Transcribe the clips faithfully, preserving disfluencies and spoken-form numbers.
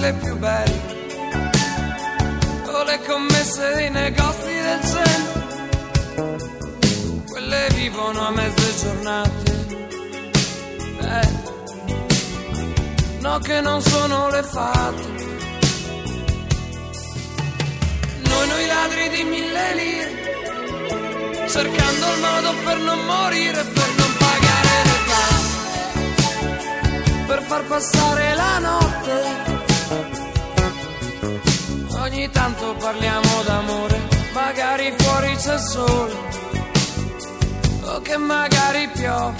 quelle più belle, o le commesse dei negozi del centro, quelle vivono a mezze giornate. Eh, no che non sono le fate. Noi, noi ladri di mille lire, cercando il modo per non morire, per non pagare le tasse, per far passare la notte. Ogni tanto parliamo d'amore, magari fuori c'è il sole, o che magari piove.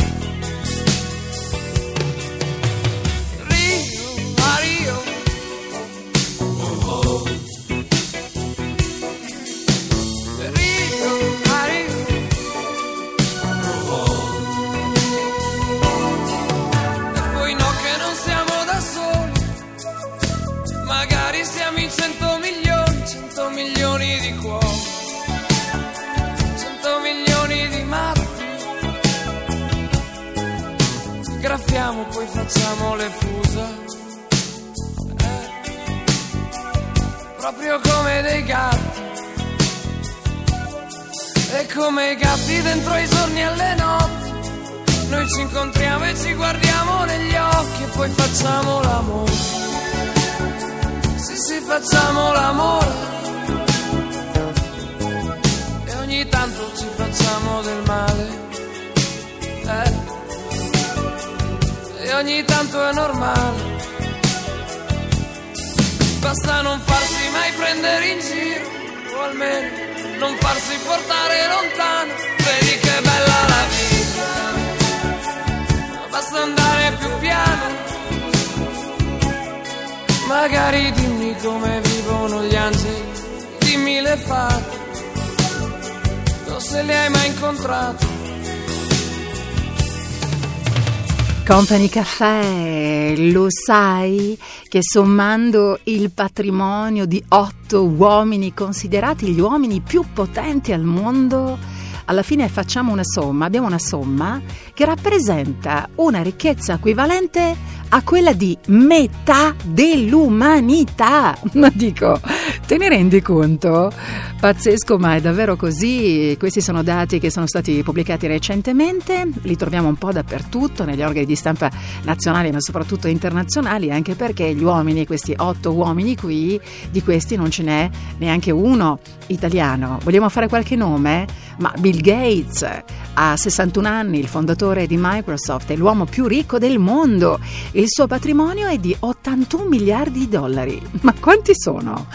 Rio a Rio, oh oh. Rio a Rio, oh oh. E poi no che non siamo da soli, magari siamo in cento milioni, cento milioni di cuori, cento milioni di matti. Graffiamo poi facciamo le fusa, eh, proprio come dei gatti, e come i gatti dentro i giorni alle notti, noi ci incontriamo e ci guardiamo negli occhi e poi facciamo l'amore, sì sì facciamo l'amore, e ogni tanto ci facciamo del male, eh. E ogni tanto è normale, basta non farsi mai prendere in giro, o almeno non farsi portare lontano, vedi che bella la vita, basta andare più piano. Magari dimmi come vivono gli angeli, dimmi le fate, non se le hai mai incontrate. Company Cafè, lo sai che sommando il patrimonio di otto uomini considerati gli uomini più potenti al mondo, alla fine facciamo una somma, abbiamo una somma che rappresenta una ricchezza equivalente a quella di metà dell'umanità. Ma dico, te ne rendi conto? Pazzesco, ma è davvero così. Questi sono dati che sono stati pubblicati recentemente, li troviamo un po' dappertutto negli organi di stampa nazionali ma soprattutto internazionali, anche perché gli uomini, questi otto uomini qui, di questi non ce n'è neanche uno italiano. Vogliamo fare qualche nome? Ma Bill Gates ha sessantuno anni, il fondatore di Microsoft, è l'uomo più ricco del mondo. Il suo patrimonio è di ottantuno miliardi di dollari. Ma quanti sono?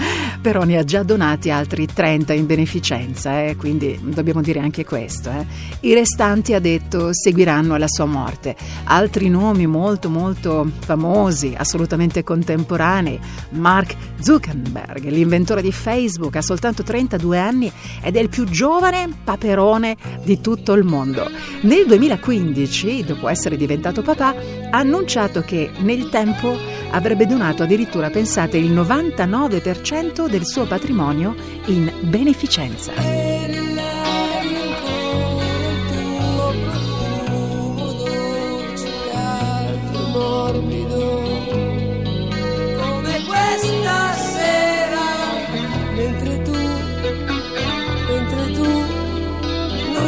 Però ne ha già donati altri trenta in beneficenza, eh? Quindi dobbiamo dire anche questo. Eh? I restanti, ha detto, seguiranno alla sua morte. Altri nomi molto molto famosi, assolutamente contemporanei. Mark Zuckerberg, l'inventore di Facebook, ha soltanto trentadue anni ed è il più giovane paperone di tutto il mondo. Nel duemilaquindici, dopo essere diventato papà, ha annunciato che nel tempo avrebbe donato addirittura, pensate, il novantanove per cento del suo patrimonio in beneficenza.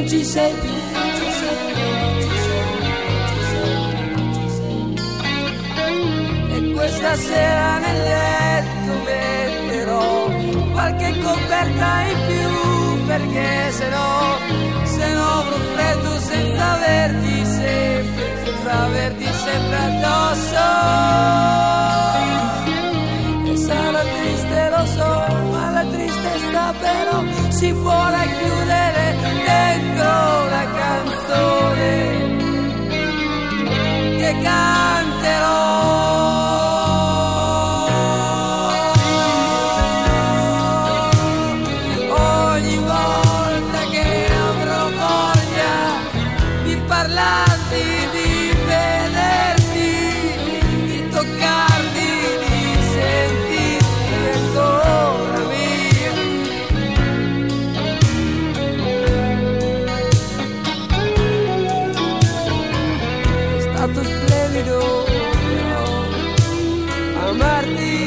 Ci sei più, ci sei, ci sei, ci sei, ci sei. E questa sera nel letto metterò qualche coperta in più, perché se no, se no avrò freddo senza averti sempre, senza averti sempre addosso. E sarà triste, lo so, ma la tristezza però si vuole chiudere dentro la canzone che canterò ogni volta che avrò voglia di parlarti, di vederti, di toccarti, di sentirti ancora splendido, amarti.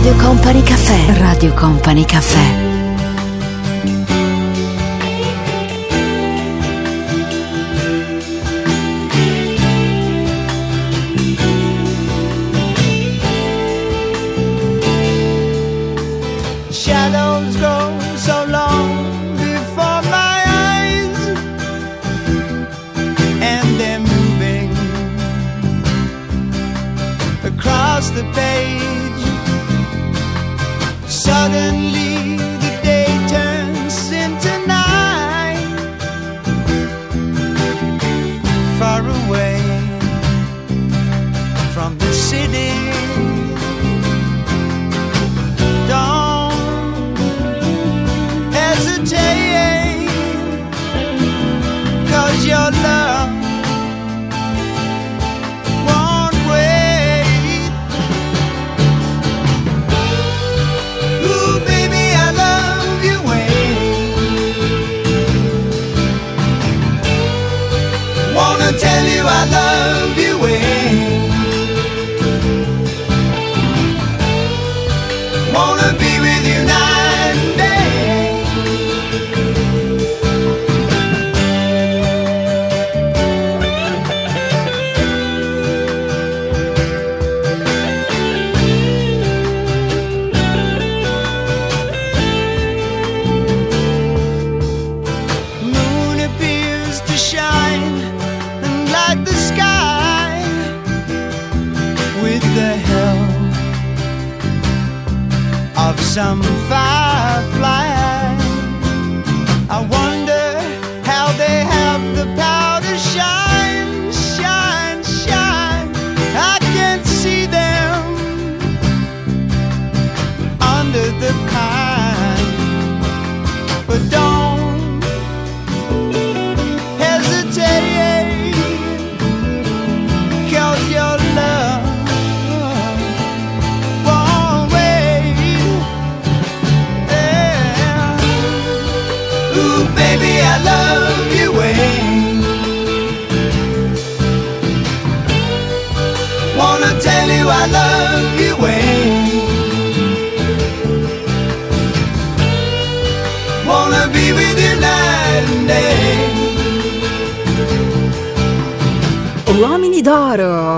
Radio Company Cafè. Radio Company Cafè.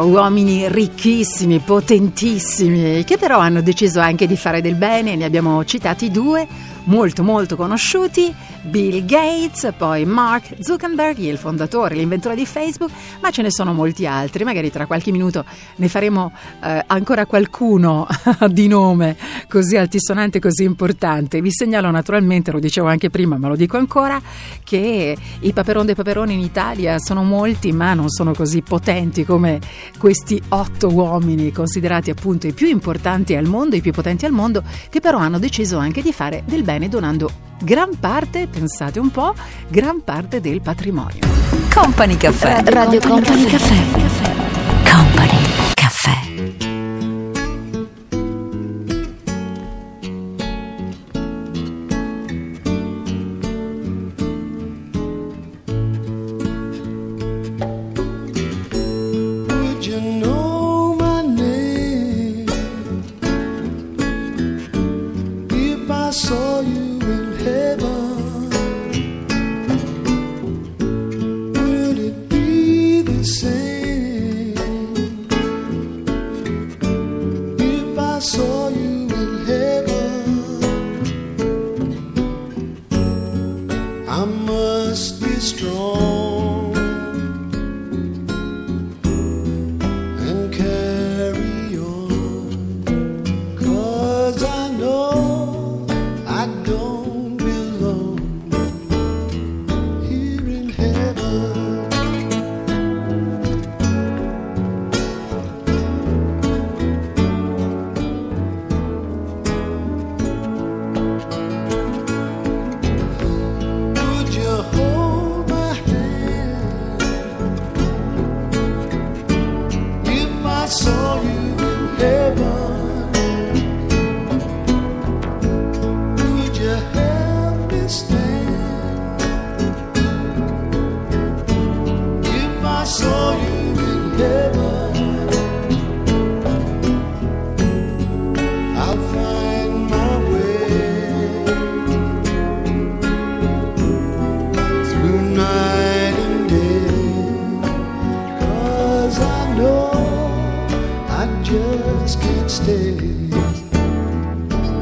Uomini ricchissimi, potentissimi, che però hanno deciso anche di fare del bene. Ne abbiamo citati due molto molto conosciuti, Bill Gates, poi Mark Zuckerberg, il fondatore, l'inventore di Facebook, ma ce ne sono molti altri. Magari tra qualche minuto ne faremo eh, ancora qualcuno di nome così altisonante, così importante. Vi segnalo naturalmente, lo dicevo anche prima ma lo dico ancora, che i Paperon dei Paperoni in Italia sono molti ma non sono così potenti come questi otto uomini considerati appunto i più importanti al mondo, i più potenti al mondo, che però hanno deciso anche di fare del bene donando gran parte, pensate un po', gran parte del patrimonio. Company Cafè. Radio Company Cafè. Company Cafè. Would you know my name if I saw you? I'll just can't stay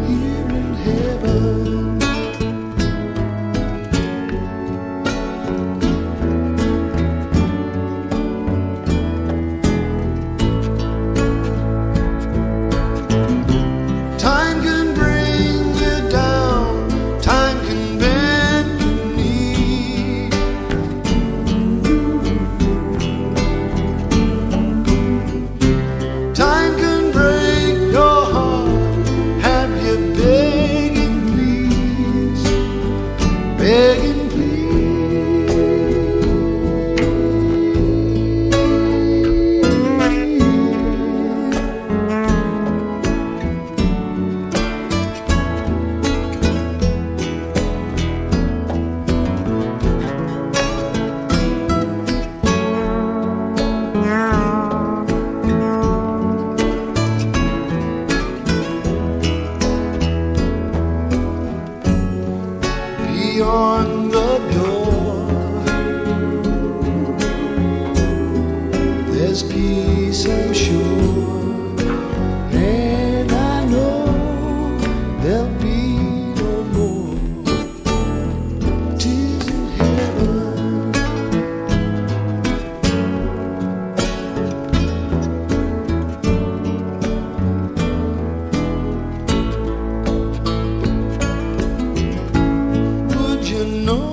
here in heaven. Time can bring you down, time can bend your knee. Time can break your heart, have you begging please, begging on the door. There's peace, I'm sure, and I know there'll be no more tears in heaven. Would you know?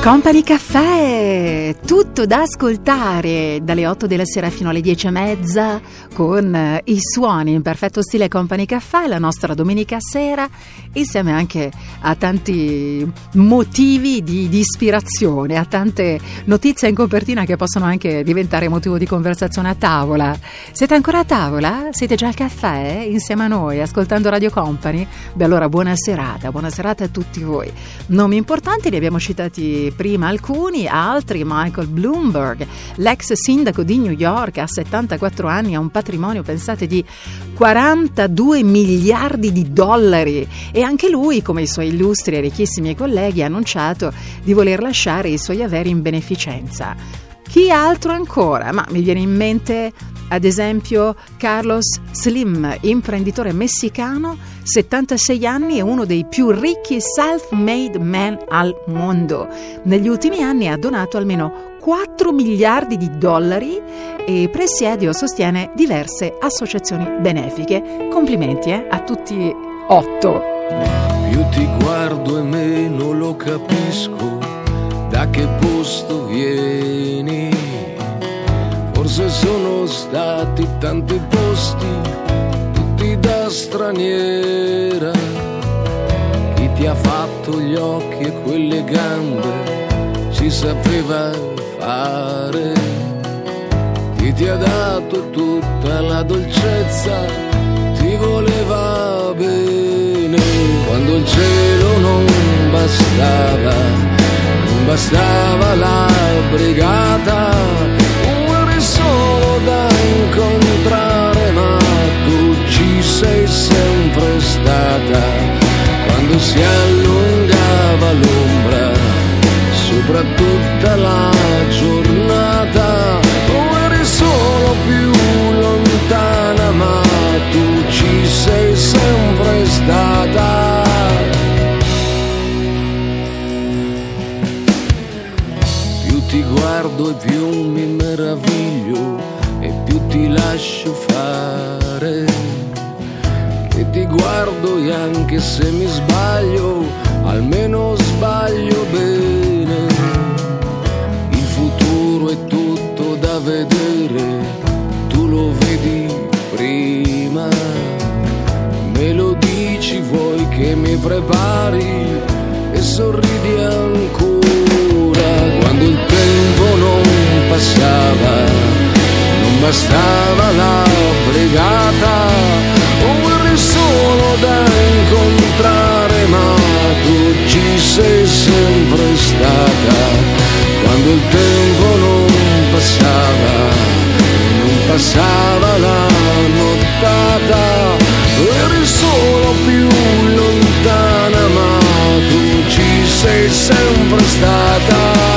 Company Cafè, tutto da ascoltare dalle otto della sera fino alle dieci e mezza con i suoni in perfetto stile Company Cafè, la nostra domenica sera, insieme anche a tanti motivi di, di ispirazione, a tante notizie in copertina che possono anche diventare motivo di conversazione a tavola. Siete ancora a tavola? Siete già al caffè insieme a noi ascoltando Radio Company? Beh, allora buona serata, buona serata a tutti voi. Nomi importanti li abbiamo citati prima alcuni, altri: Michael Bloomberg, l'ex sindaco di New York, a settantaquattro anni ha un patrimonio, pensate, di quarantadue miliardi di dollari, e anche lui, come i suoi illustri e ricchissimi colleghi, ha annunciato di voler lasciare i suoi averi in beneficenza. Chi altro ancora? Ma mi viene in mente ad esempio Carlos Slim, imprenditore messicano, settantasei anni, è uno dei più ricchi self-made men al mondo. Negli ultimi anni ha donato almeno quattro miliardi di dollari e presiede o sostiene diverse associazioni benefiche. Complimenti eh, a tutti otto. Più ti guardo e meno lo capisco, da che posto vieni? Forse sono stati tanti posti, tutti da straniera. Chi ti ha fatto gli occhi e quelle gambe ci sapeva fare. Chi ti ha dato tutta la dolcezza ti voleva bene. Quando il cielo non bastava, non bastava la brigata. Solo da incontrare, ma tu ci sei sempre stata. Quando si allungava l'ombra sopra tutta la giornata, tu eri solo più lontana, ma tu ci sei sempre stata. Più ti guardo e più mi meraviglio e più ti lascio fare, che ti guardo e anche se mi sbaglio, almeno sbaglio bene. prima. Me lo dici, vuoi che mi prepari e sorridi ancora. Quando il tempo non passava, non bastava la fregata, vorrei solo da incontrare, ma tu ci sei sempre stata. Quando il tempo non passava, non passava la nottata, eri solo più lontana, ma tu ci sei sempre stata.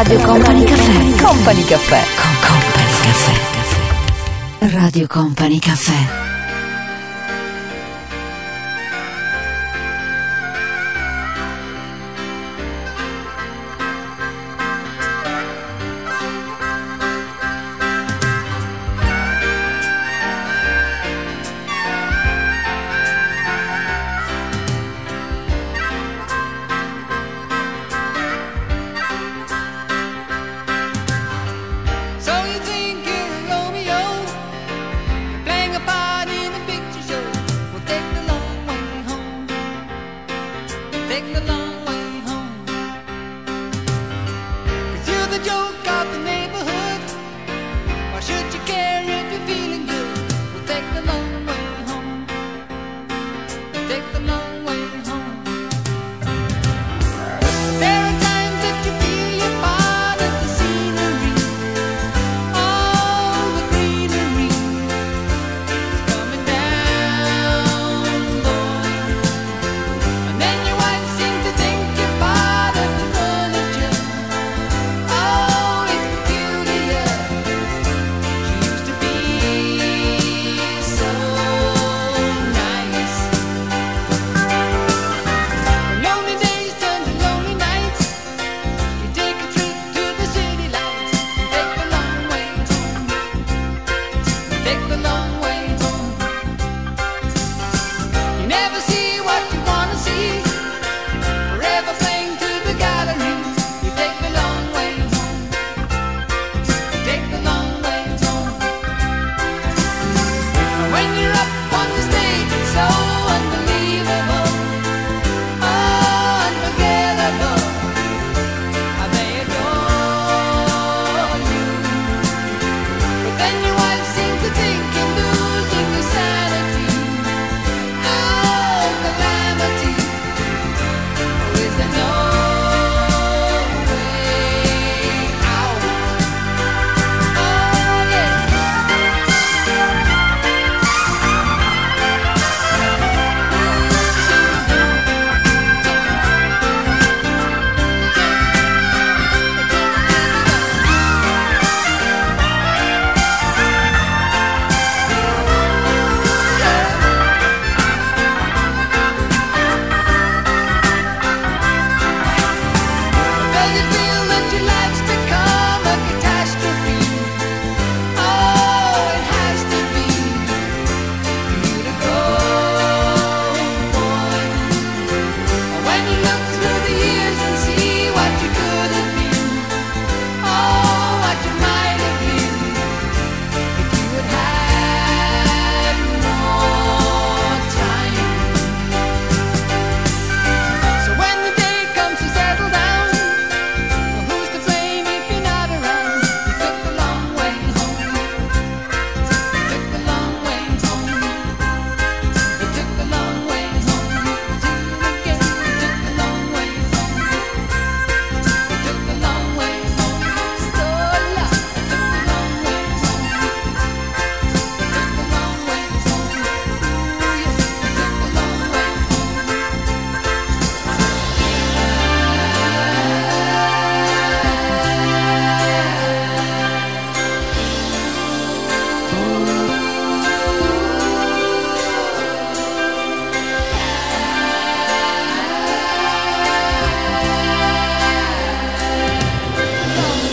Radio Company Cafè. Company Cafè. Company Cafè. Radio Company Cafè.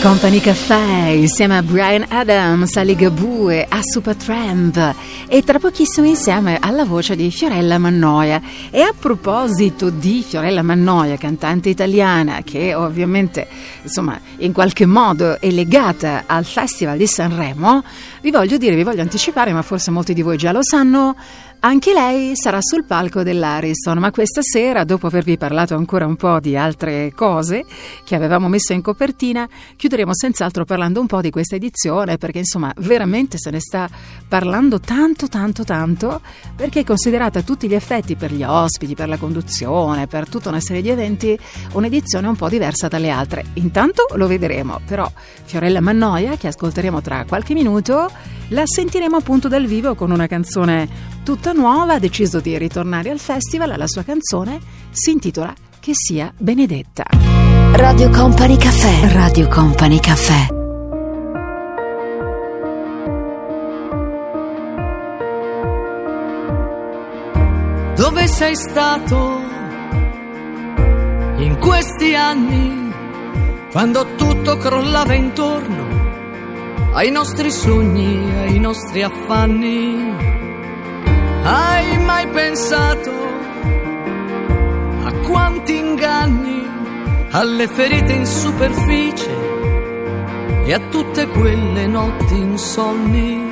Company Cafè insieme a Bryan Adams, a Ligabue, a Supertramp e tra pochissimo insieme alla voce di Fiorella Mannoia. E a proposito di Fiorella Mannoia, cantante italiana che ovviamente insomma in qualche modo è legata al Festival di Sanremo, vi voglio dire, vi voglio anticipare, ma forse molti di voi già lo sanno, anche lei sarà sul palco dell'Ariston, ma questa sera, dopo avervi parlato ancora un po' di altre cose che avevamo messo in copertina, chiuderemo senz'altro parlando un po' di questa edizione, perché insomma veramente se ne sta parlando tanto tanto tanto, perché è considerata a tutti gli effetti, per gli ospiti, per la conduzione, per tutta una serie di eventi, un'edizione un po' diversa dalle altre. Intanto lo vedremo, però Fiorella Mannoia, che ascolteremo tra qualche minuto, la sentiremo appunto dal vivo con una canzone tutta nuova. Ha deciso di ritornare al festival, la sua canzone si intitola Che sia benedetta. Radio Company Cafè, Radio Company Cafè. Dove sei stato in questi anni, quando tutto crollava intorno ai nostri sogni, ai nostri affanni? Hai mai pensato a quanti inganni, alle ferite in superficie e a tutte quelle notti insonni,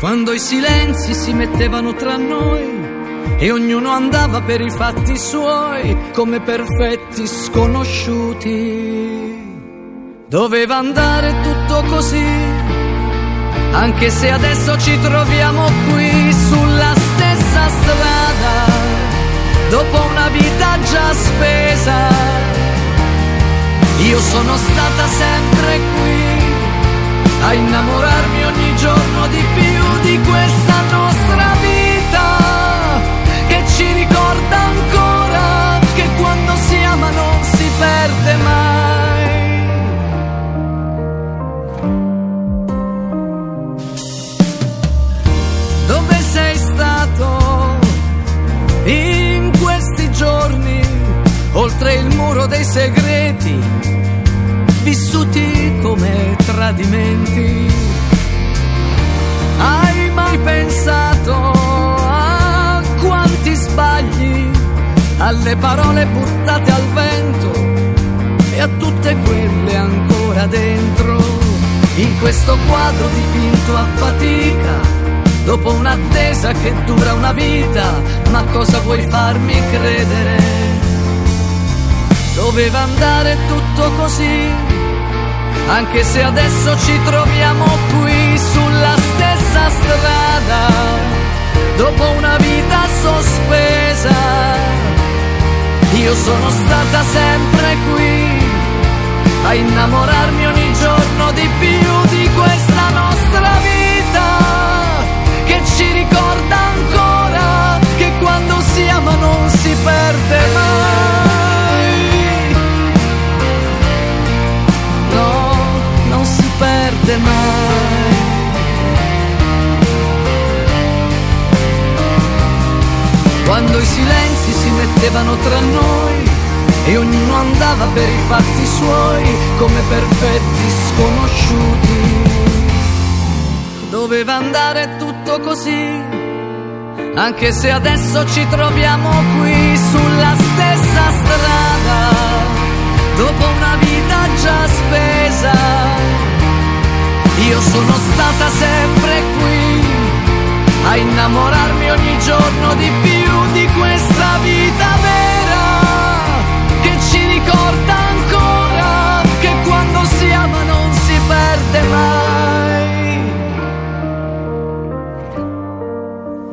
quando i silenzi si mettevano tra noi e ognuno andava per i fatti suoi come perfetti sconosciuti? Doveva andare tutto così, anche se adesso ci troviamo qui sulla stessa strada, dopo una vita già spesa. Io sono stata sempre qui a innamorarmi ogni giorno di più di questa nostra vita, che ci ricorda ancora che quando si ama non si perde mai. Dove sei stato in questi giorni, oltre il muro dei segreti, vissuti come tradimenti? Hai mai pensato a quanti sbagli, alle parole buttate al vento e a tutte quelle ancora dentro, in questo quadro dipinto a fatica, dopo un'attesa che dura una vita? Ma cosa vuoi farmi credere? Doveva andare tutto così, anche se adesso ci troviamo qui sulla stessa strada, dopo una vita sospesa. Io sono stata sempre qui a innamorarmi ogni giorno di più di questa nostra vita, che ci ricorda ancora che quando si ama non si perde mai. No, non si perde mai. Quando i silenzi si mettevano tra noi e ognuno andava per i fatti suoi come perfetti sconosciuti. Doveva andare tutto così, anche se adesso ci troviamo qui sulla stessa strada, dopo una vita già spesa. Io sono stata sempre qui a innamorarmi ogni giorno di più di questa vita vera, che ci ricorda ancora che quando si ama non si perde mai.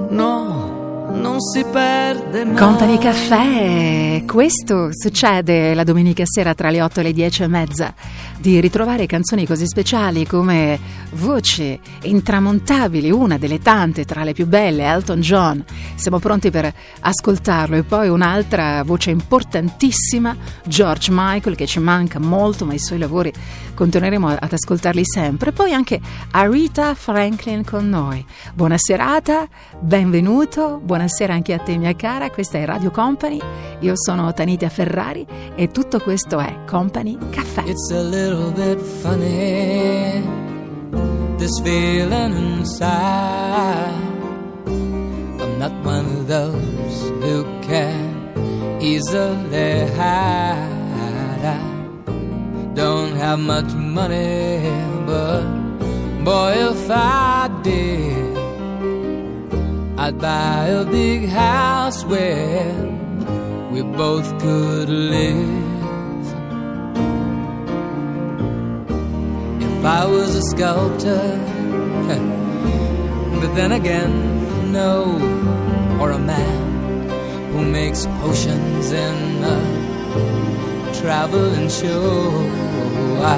No, non si perde mai. Company Cafè, questo succede la domenica sera tra le otto e le dieci e mezza, di ritrovare canzoni così speciali come voci intramontabili, una delle tante tra le più belle, Elton John, siamo pronti per ascoltarlo, e poi un'altra voce importantissima, George Michael, che ci manca molto, ma i suoi lavori continueremo ad ascoltarli sempre. Poi anche Aretha Franklin con noi. Buona serata, benvenuto, buonasera anche a te mia cara. Cocchiara, questa è Radio Company, io sono Tanita Ferrari e tutto questo è Company Cafè. It's a little bit funny, this feeling inside. I'm not one of those who can easily hide. I don't have much money, but boy, if I did, I'd buy a big house where we both could live. If I was a sculptor, but then again, no, or a man who makes potions in a traveling show. I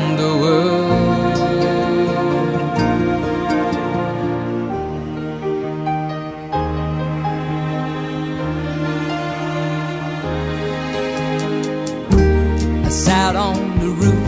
the world. I sat on the roof,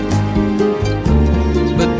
but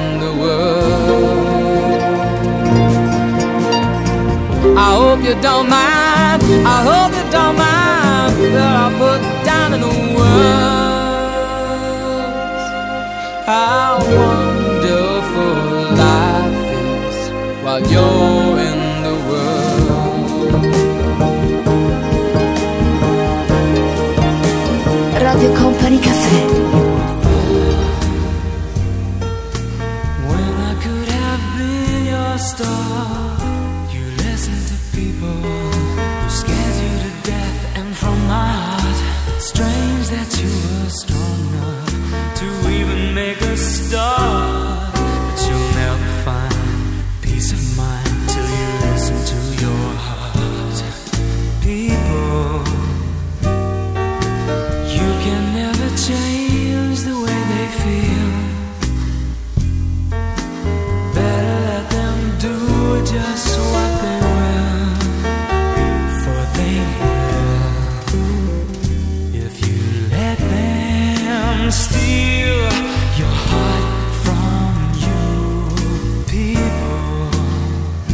I hope you don't mind, I hope you don't mind that I put down in the words how wonderful life is while you're in the world. Radio Company Cafè. Strange that you were strong enough to even make a start, but you'll never find peace of mind till you listen to your heart. People, you can never change the way they feel. Better let them do just what they will, for they will. Steal your heart from you, people.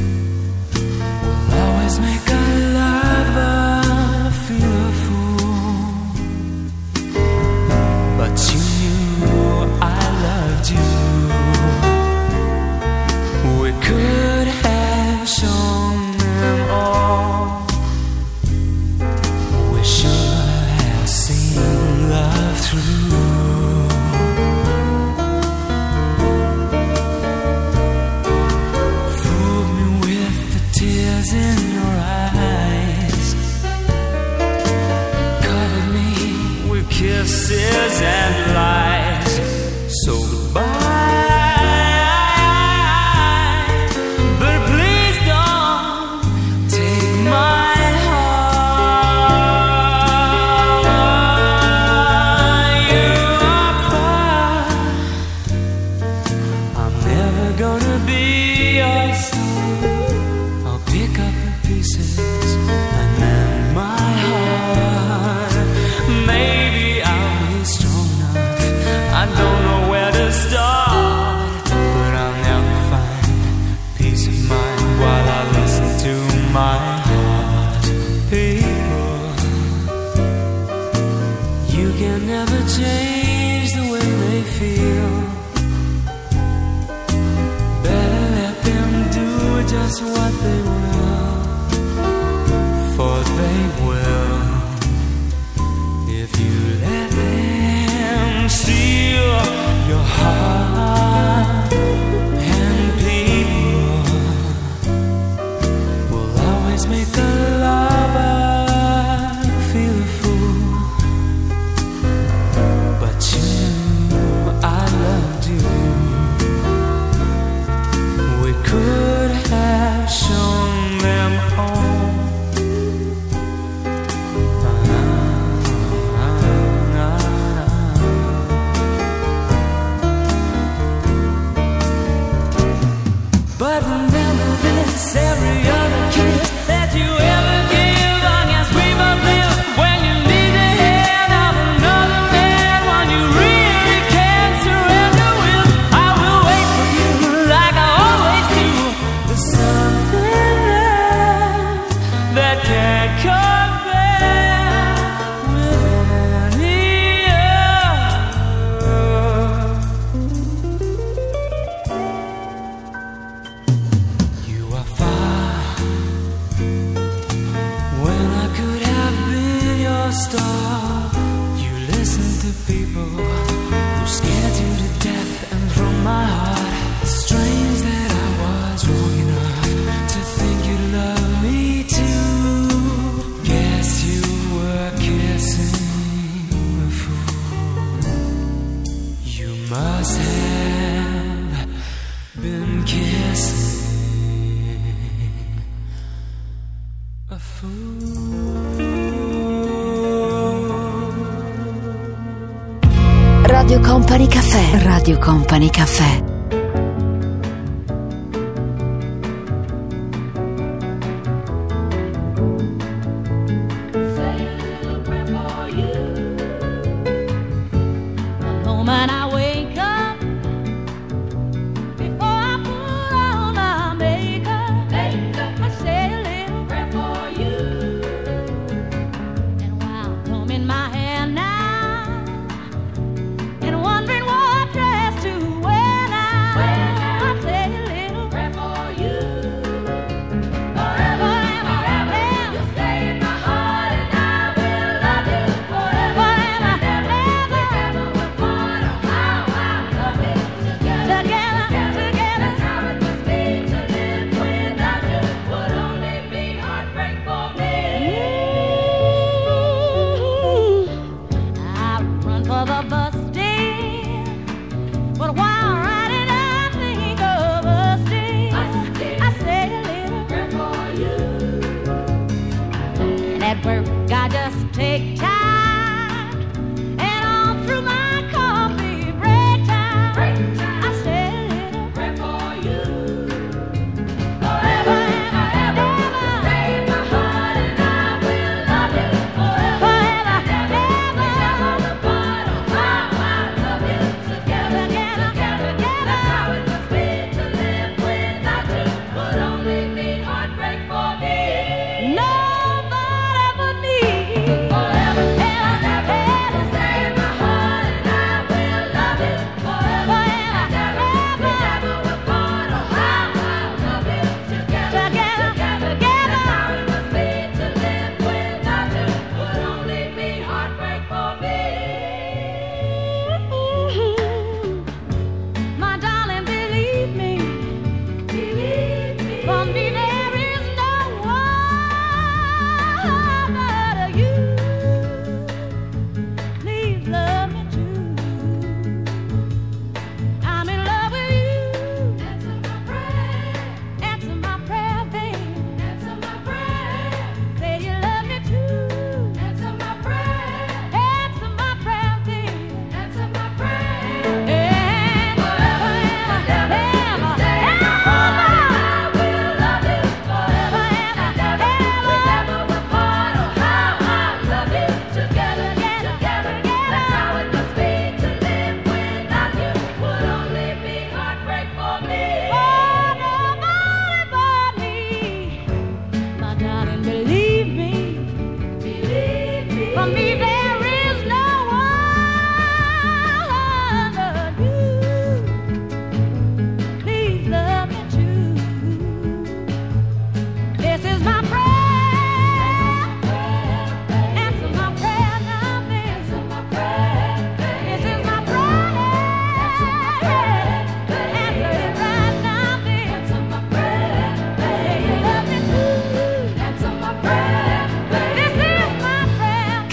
place. I'll pick up the pieces and mend my heart. Maybe I'll be strong enough. I don't know where to start, but I'll never find peace of mind while I listen to my heart. People, you can never change the way they feel. Just what they will, for they will, if you let them steal your heart. And people will always make a lover feel a fool. But you knew I loved you. We could have shown them home. But remember this, every other kiss that you ever give, I guess we both live when you need the head of another man, one you really can't surrender with. I will wait for you like I always do. Something else that can't compare with any other. You are far when I could have been your star. You listen to people who scared you to death, and from my heart, it's strange that I was wrong enough to think you love me too. Guess you were kissing a fool. You must have been kissing a fool. Radio Company Cafè. Radio Company Cafè. Nobody but me.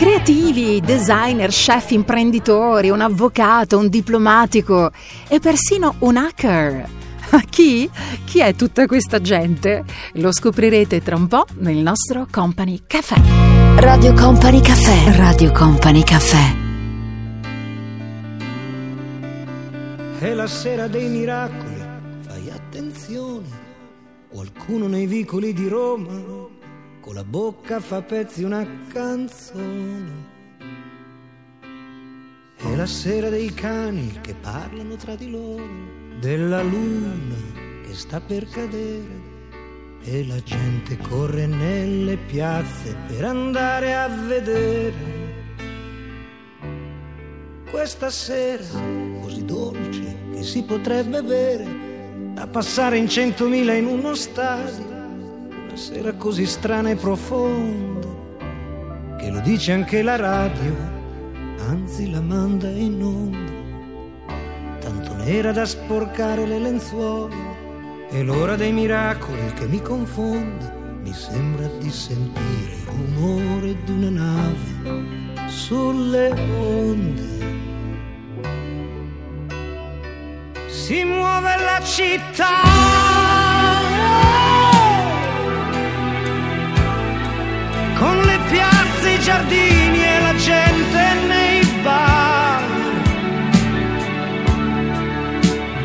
Creativi, designer, chef, imprenditori, un avvocato, un diplomatico e persino un hacker. Chi? Chi è tutta questa gente? Lo scoprirete tra un po' nel nostro Company Cafè. Radio Company Cafè. Radio Company Cafè. È la sera dei miracoli, fai attenzione. Qualcuno nei vicoli di Roma con la bocca fa pezzi una canzone. È la sera dei cani che parlano tra di loro, della luna che sta per cadere, e la gente corre nelle piazze per andare a vedere. Questa sera così dolce che si potrebbe bere da passare in centomila in uno stadio, una sera così strana e profonda che lo dice anche la radio, anzi la manda in onda, tanto nera da sporcare le lenzuola. È l'ora dei miracoli che mi confonde, mi sembra di sentire il rumore di una nave sulle onde. Si muove la città, con le piazze, i giardini e la gente nei bar.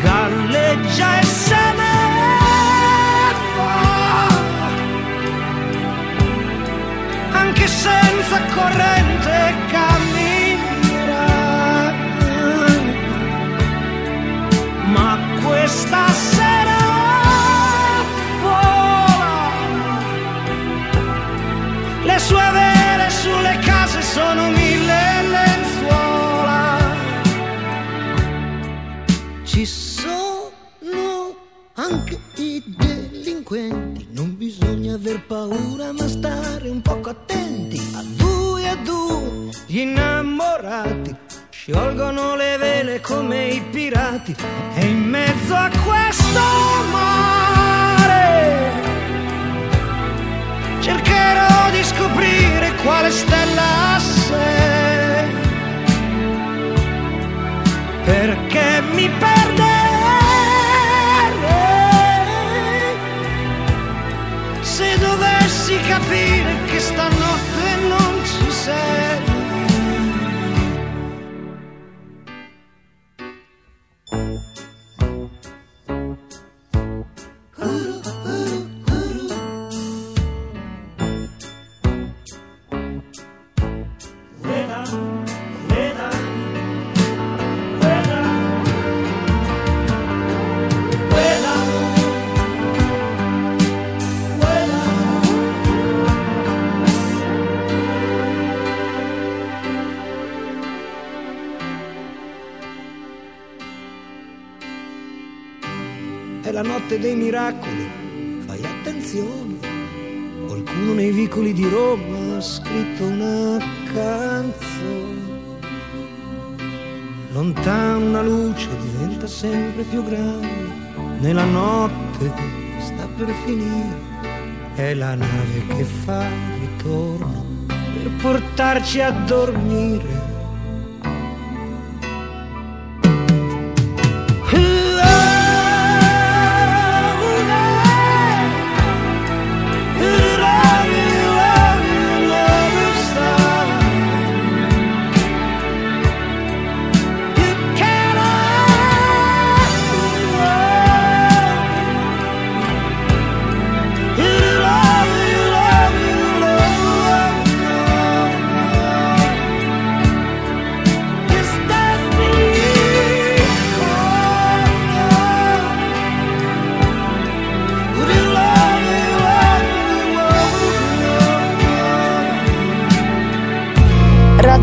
Galleggia e se ne va, anche senza corrente cammina. Questa sera vola, le sue vele sulle case sono mille lenzuola. Ci sono anche i delinquenti, non bisogna aver paura ma stare un poco attenti. A due a due gli innamorati sciolgono le vele come i pirati, e in mezzo a questo mare cercherò di scoprire quale stella sei, perché mi perderei se dovessi capire che stanotte non ci sei. Dei miracoli, fai attenzione, qualcuno nei vicoli di Roma ha scritto una canzone. Lontano una luce diventa sempre più grande, nella notte sta per finire, è la nave che fa ritorno per portarci a dormire.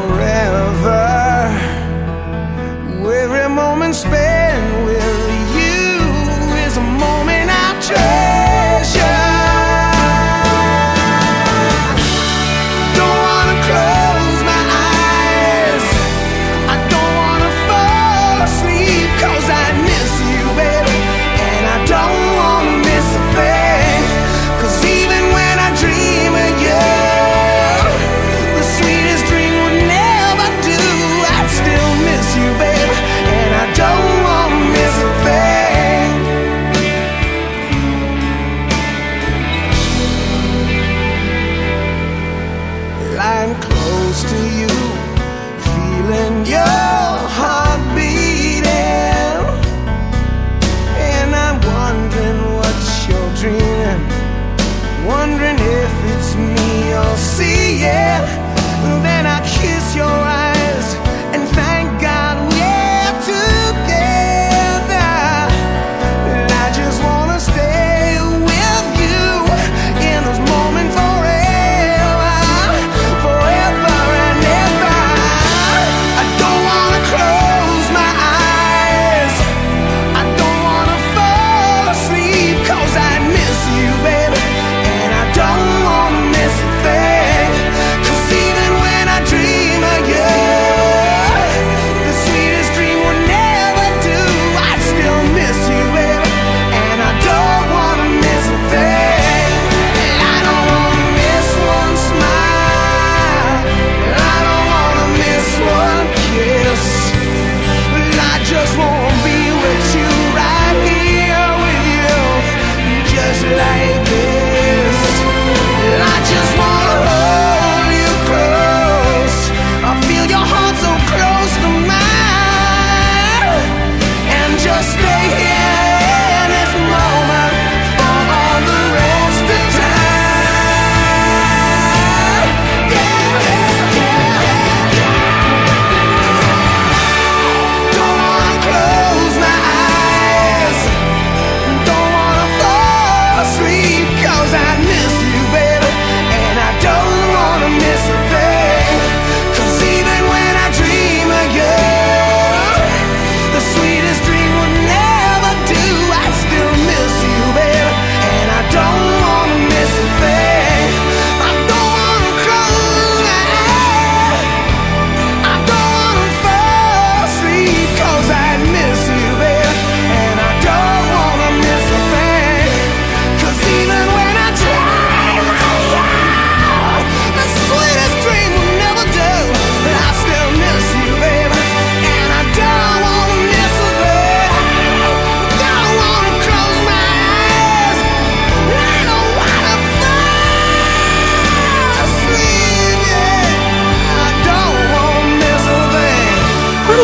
forever. Every moment spent with you is a moment I treasure.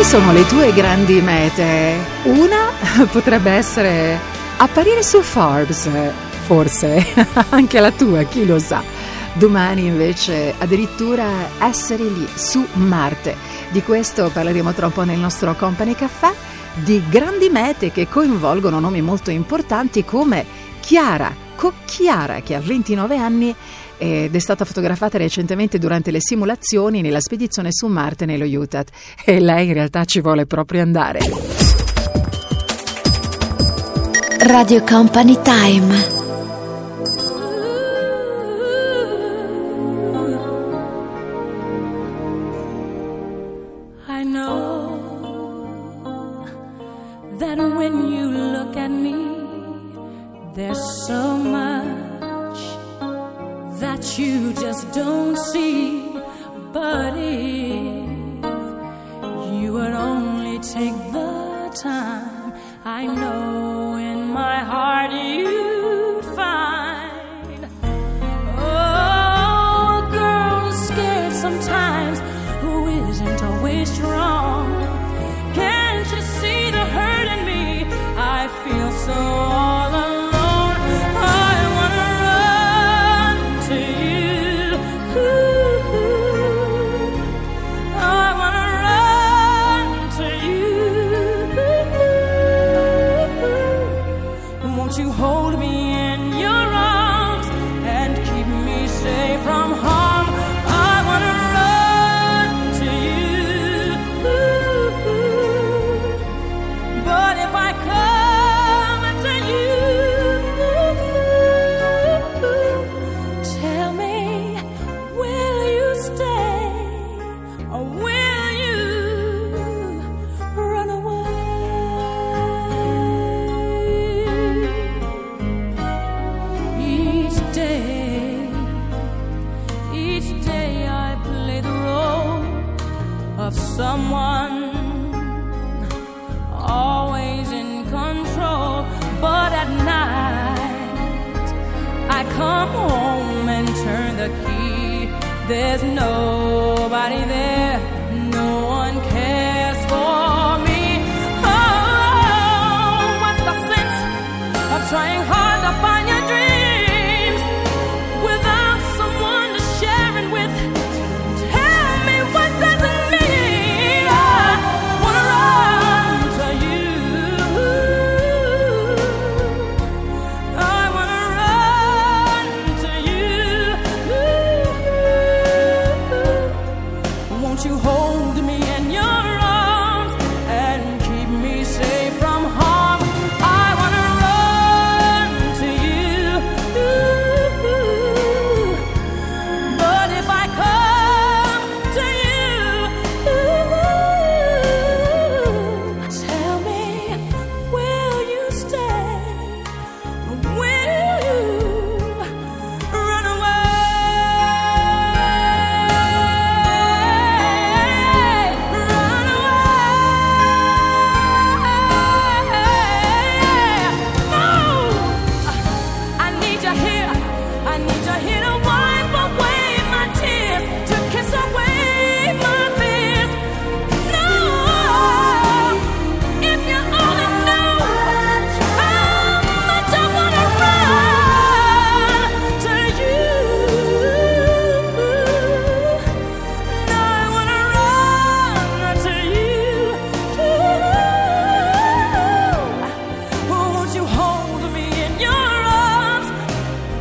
Sono le tue grandi mete. Una potrebbe essere apparire su Forbes, forse anche la tua, chi lo sa. Domani invece addirittura essere lì su Marte. Di questo parleremo tra un po' nel nostro Company Cafè, di grandi mete che coinvolgono nomi molto importanti come Chiara Cocchiara, che ha ventinove anni ed è stata fotografata recentemente durante le simulazioni nella spedizione su Marte nello Utah, e lei in realtà ci vuole proprio andare. Radio Company Time. I know that when you look at me there's so much that you just don't see, but if you would only take the time, I know in my heart you'd find. Oh, a girl is scared sometimes, who isn't always strong. Can't you see the hurt in me? I feel so all alone. come home and turn the key. There's nobody there, no one cares for me. Oh, what's the sense of trying hard to find your dreams without someone to share it with? Tell me, what does it mean? I wanna run to you. I wanna run to you. Won't you hold me in your arms and keep me safe from harm? I wanna run to you, but if I come to you, tell me, will you stay? Will you run away? Run away? No! I need you here, I need you here to wipe away my tears, to kiss away my fears. No, if you only knew how much I wanna run to you. Now I wanna run to you. Won't you hold me in your arms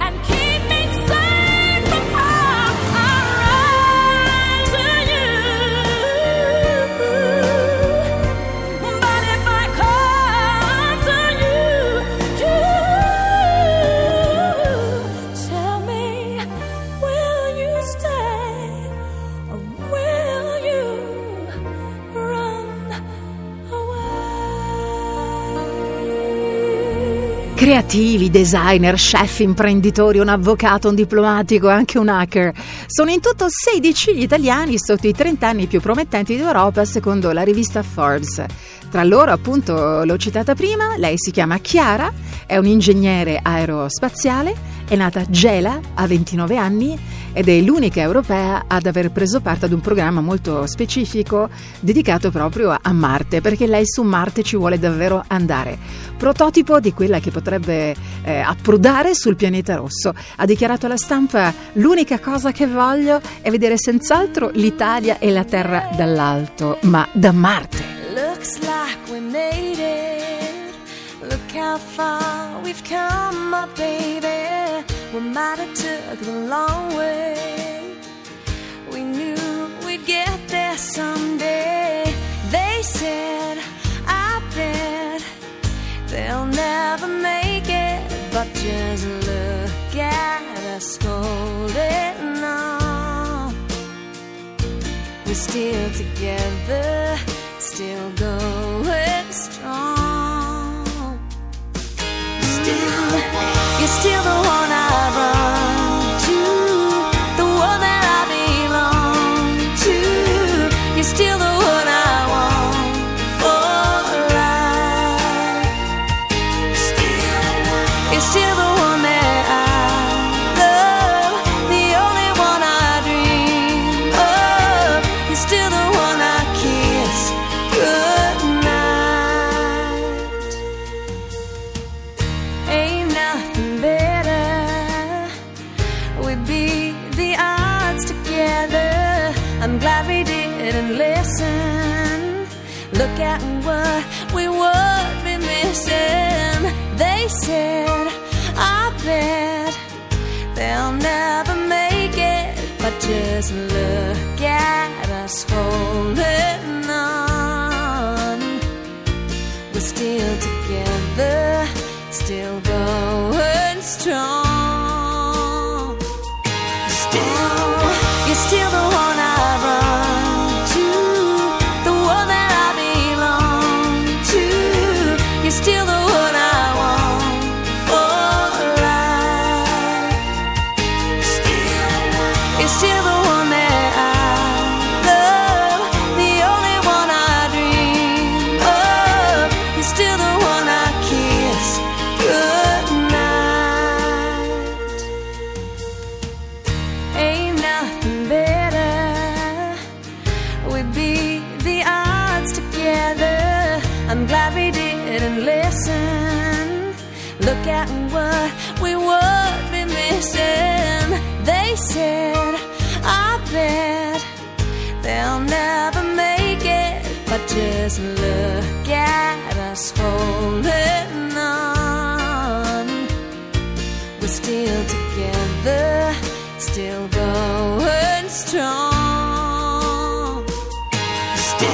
and keep me safe from harm? I run to you, but if I come to you, you tell me, will you stay or will you run away? Creativi, designer, chef, imprenditori, un avvocato, un diplomatico e anche un hacker. Sono in tutto sedici gli italiani sotto i trenta anni più promettenti d'Europa secondo la rivista Forbes. Tra loro, appunto, l'ho citata prima, lei si chiama Chiara, è un ingegnere aerospaziale, è nata a Gela a ventinove anni ed è l'unica europea ad aver preso parte ad un programma molto specifico dedicato proprio a, a Marte, perché lei su Marte ci vuole davvero andare. Prototipo di quella che potrebbe eh, approdare sul pianeta rosso. Ha dichiarato alla stampa: l'unica cosa che voglio è vedere senz'altro l'Italia e la Terra dall'alto, ma da Marte. Looks like we made it. Look how far we've come, my baby. We might have took the long way. We knew we'd get there someday. They said, I bet they'll never make it. But just look at us holding on. We're still together, still going strong. Still, you're still the one I run to, the one that I belong to. You're still the one I want for life. Still, you're still the one that I love, the only one I dream of. You're still the one I kiss goodnight. Ain't nothing better. We beat the odds together. I'm glad we didn't listen. Look at what we would be missing. They said, I bet they'll never make it. But just look at us holding on. We're still together, still going strong. Still, you're still the one I run to, the one that I belong to. You're still the one I want for life. Still, you're still the one that I love, the only one I dream of. You're still the one I kiss good. still together, still going strong. Still,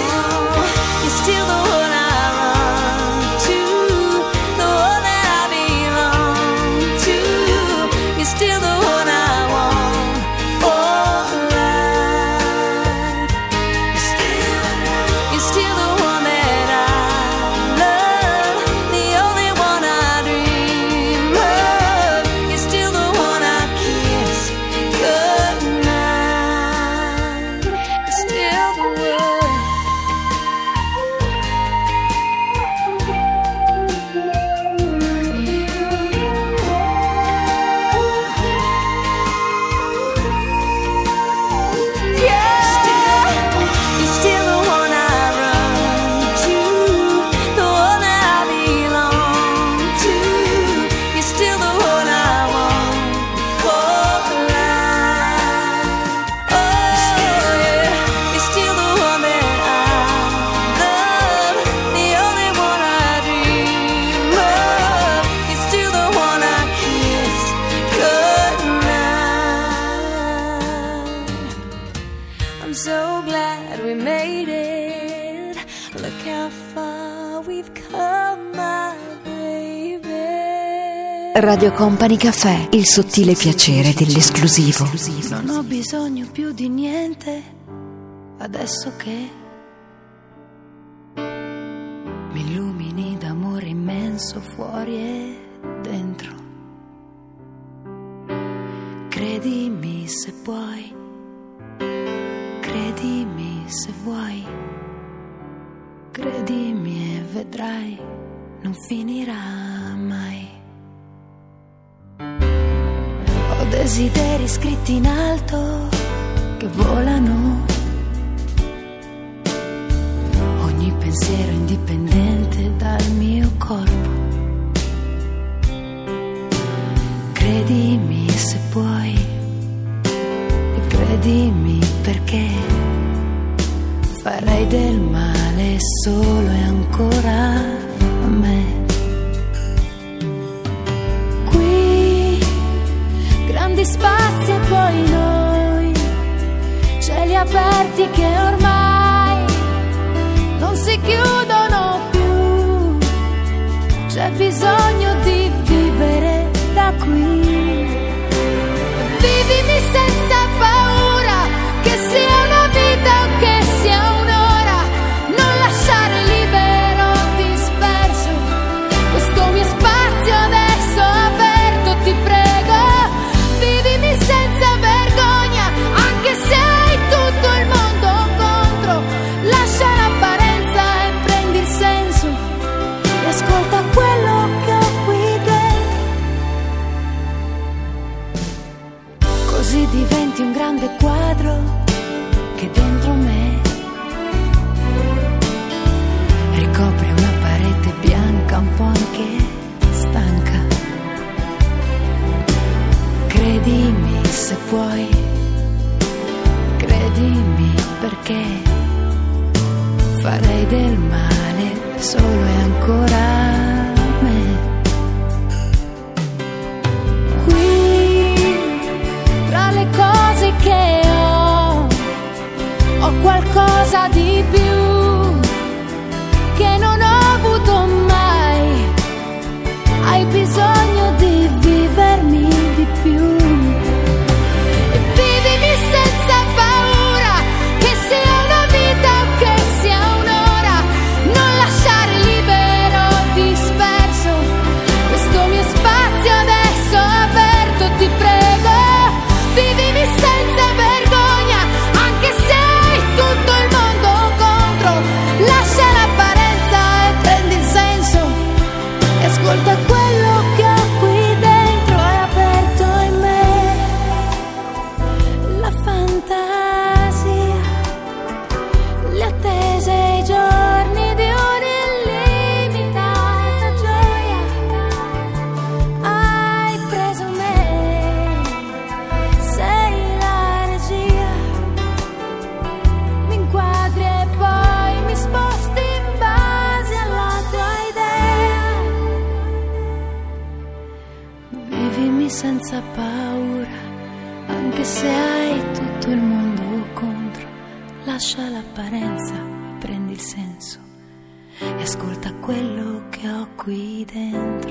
you're still the one I run to, the one that I belong to. You're still the one I want for life. Still, you're still the one that I love, the only one I dream of. You're still the one I kiss goodnight. You're still the one. Yeah. Still, you're still the one I run to, the one that I belong to. You're still the one I want for life. Oh yeah, you're still the one that I love, the only one I dream of. You're still the one I kiss goodnight. I'm so glad we made it. Look how far we've come, my baby. Radio Company Cafè, il sottile piacere dell'esclusivo. Non ho bisogno più di niente, adesso che mi illumini d'amore immenso fuori e dentro. Credimi se puoi, credimi se vuoi, credimi e vedrai, non finirà mai. Ho desideri scritti in alto che volano, ogni pensiero indipendente dal mio corpo. Credimi se puoi e credimi perché farei del male solo e ancora a me. Qui grandi spazi e poi noi, cieli aperti che ormai non si chiudono più. C'è bisogno di vivere da qui. Vivimi senza paura, che sia una vita o che sia un'ora, non lasciare libero, disperso, questo mio spazio adesso aperto, ti prego. Vivimi senza vergogna, anche se hai tutto il mondo contro, lascia l'apparenza e prendi il senso, e ascolta quello che ho qui dentro. Così diventi un grande quadro che dentro me ricopre una parete bianca, un po' anche stanca. Credimi se puoi, credimi perché farei del male solo e ancora a me. Qui tra le cose che ho, ho qualcosa di più che non ho avuto mai. Hai bisogno di vivermi di più. E vivimi senza paura, che sia una vita o che sia un'ora, non lasciare libero, disperso, questo mio spazio adesso aperto, ti prego. Vivimi senza vergogna, anche se hai tutto il mondo contro, Vivimi senza paura, anche se hai tutto il mondo contro. Lascia l'apparenza e prendi il senso, e ascolta quello che ho qui dentro.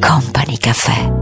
Company Cafè.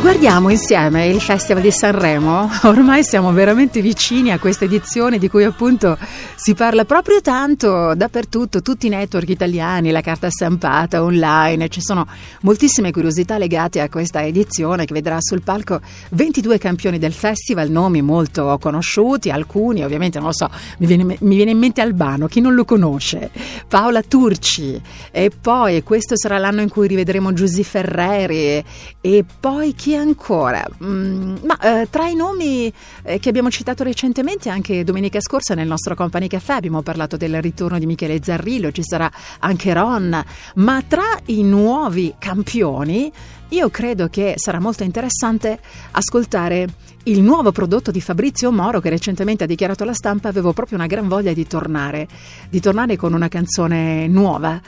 Guardiamo insieme il Festival di Sanremo, ormai siamo veramente vicini a questa edizione di cui appunto si parla proprio tanto dappertutto, tutti i network italiani, la carta stampata, online, ci sono moltissime curiosità legate a questa edizione che vedrà sul palco ventidue campioni del festival, nomi molto conosciuti, alcuni ovviamente non lo so, mi viene, mi viene in mente Albano, chi non lo conosce, Paola Turci, e poi questo sarà l'anno in cui rivedremo Giusy Ferreri, e poi chi ancora? Mm, ma eh, tra i nomi eh, che abbiamo citato recentemente, anche domenica scorsa nel nostro Company Cafè abbiamo parlato del ritorno di Michele Zarrillo, ci sarà anche Ron, ma tra i nuovi campioni io credo che sarà molto interessante ascoltare il nuovo prodotto di Fabrizio Moro, che recentemente ha dichiarato alla stampa avevo proprio una gran voglia di tornare, di tornare con una canzone nuova.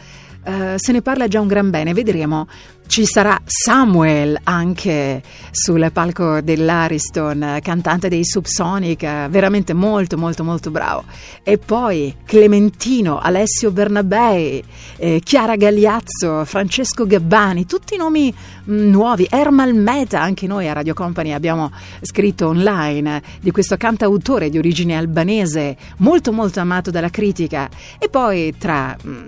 eh, se ne parla già un gran bene, vedremo. Ci sarà Samuel anche sul palco dell'Ariston, cantante dei Subsonic, veramente molto molto molto bravo. E poi Clementino, Alessio Bernabei, eh, Chiara Gagliazzo, Francesco Gabbani, tutti nomi mh, nuovi. Ermal Meta, anche noi a Radio Company abbiamo scritto online di questo cantautore di origine albanese, molto molto amato dalla critica. E poi tra... Mh,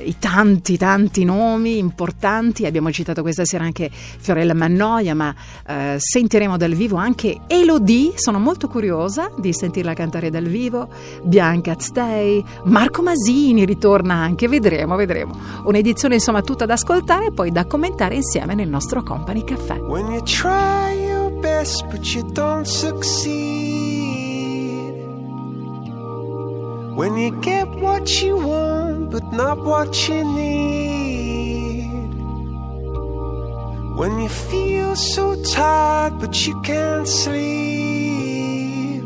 i tanti tanti nomi importanti, abbiamo citato questa sera anche Fiorella Mannoia, ma eh, sentiremo dal vivo anche Elodie, sono molto curiosa di sentirla cantare dal vivo, Bianca Stay, Marco Masini ritorna anche, vedremo, vedremo. Un'edizione insomma tutta da ascoltare e poi da commentare insieme nel nostro Company Cafè. When you try your best but you don't succeed, when you get what you want, but not what you need, when you feel so tired, but you can't sleep,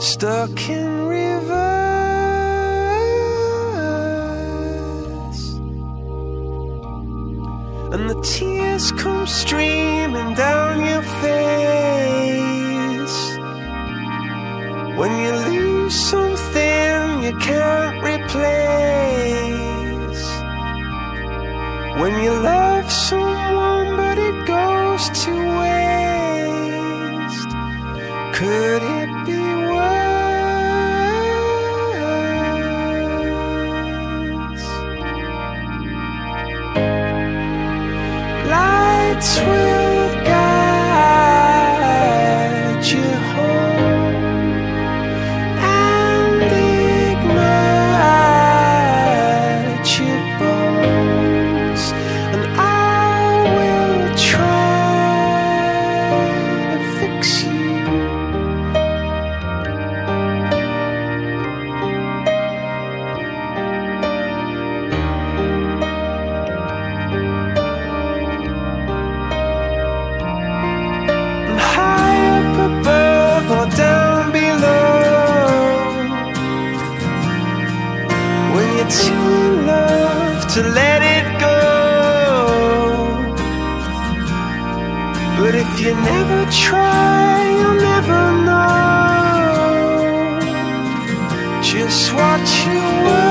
stuck in reverse, and the tears come streaming down your face, when you lose something you can't replace, when you love someone but it goes to waste, could it be worse? Lights will guide you home, to let it go, but if you never try, you'll never know, just watch your world.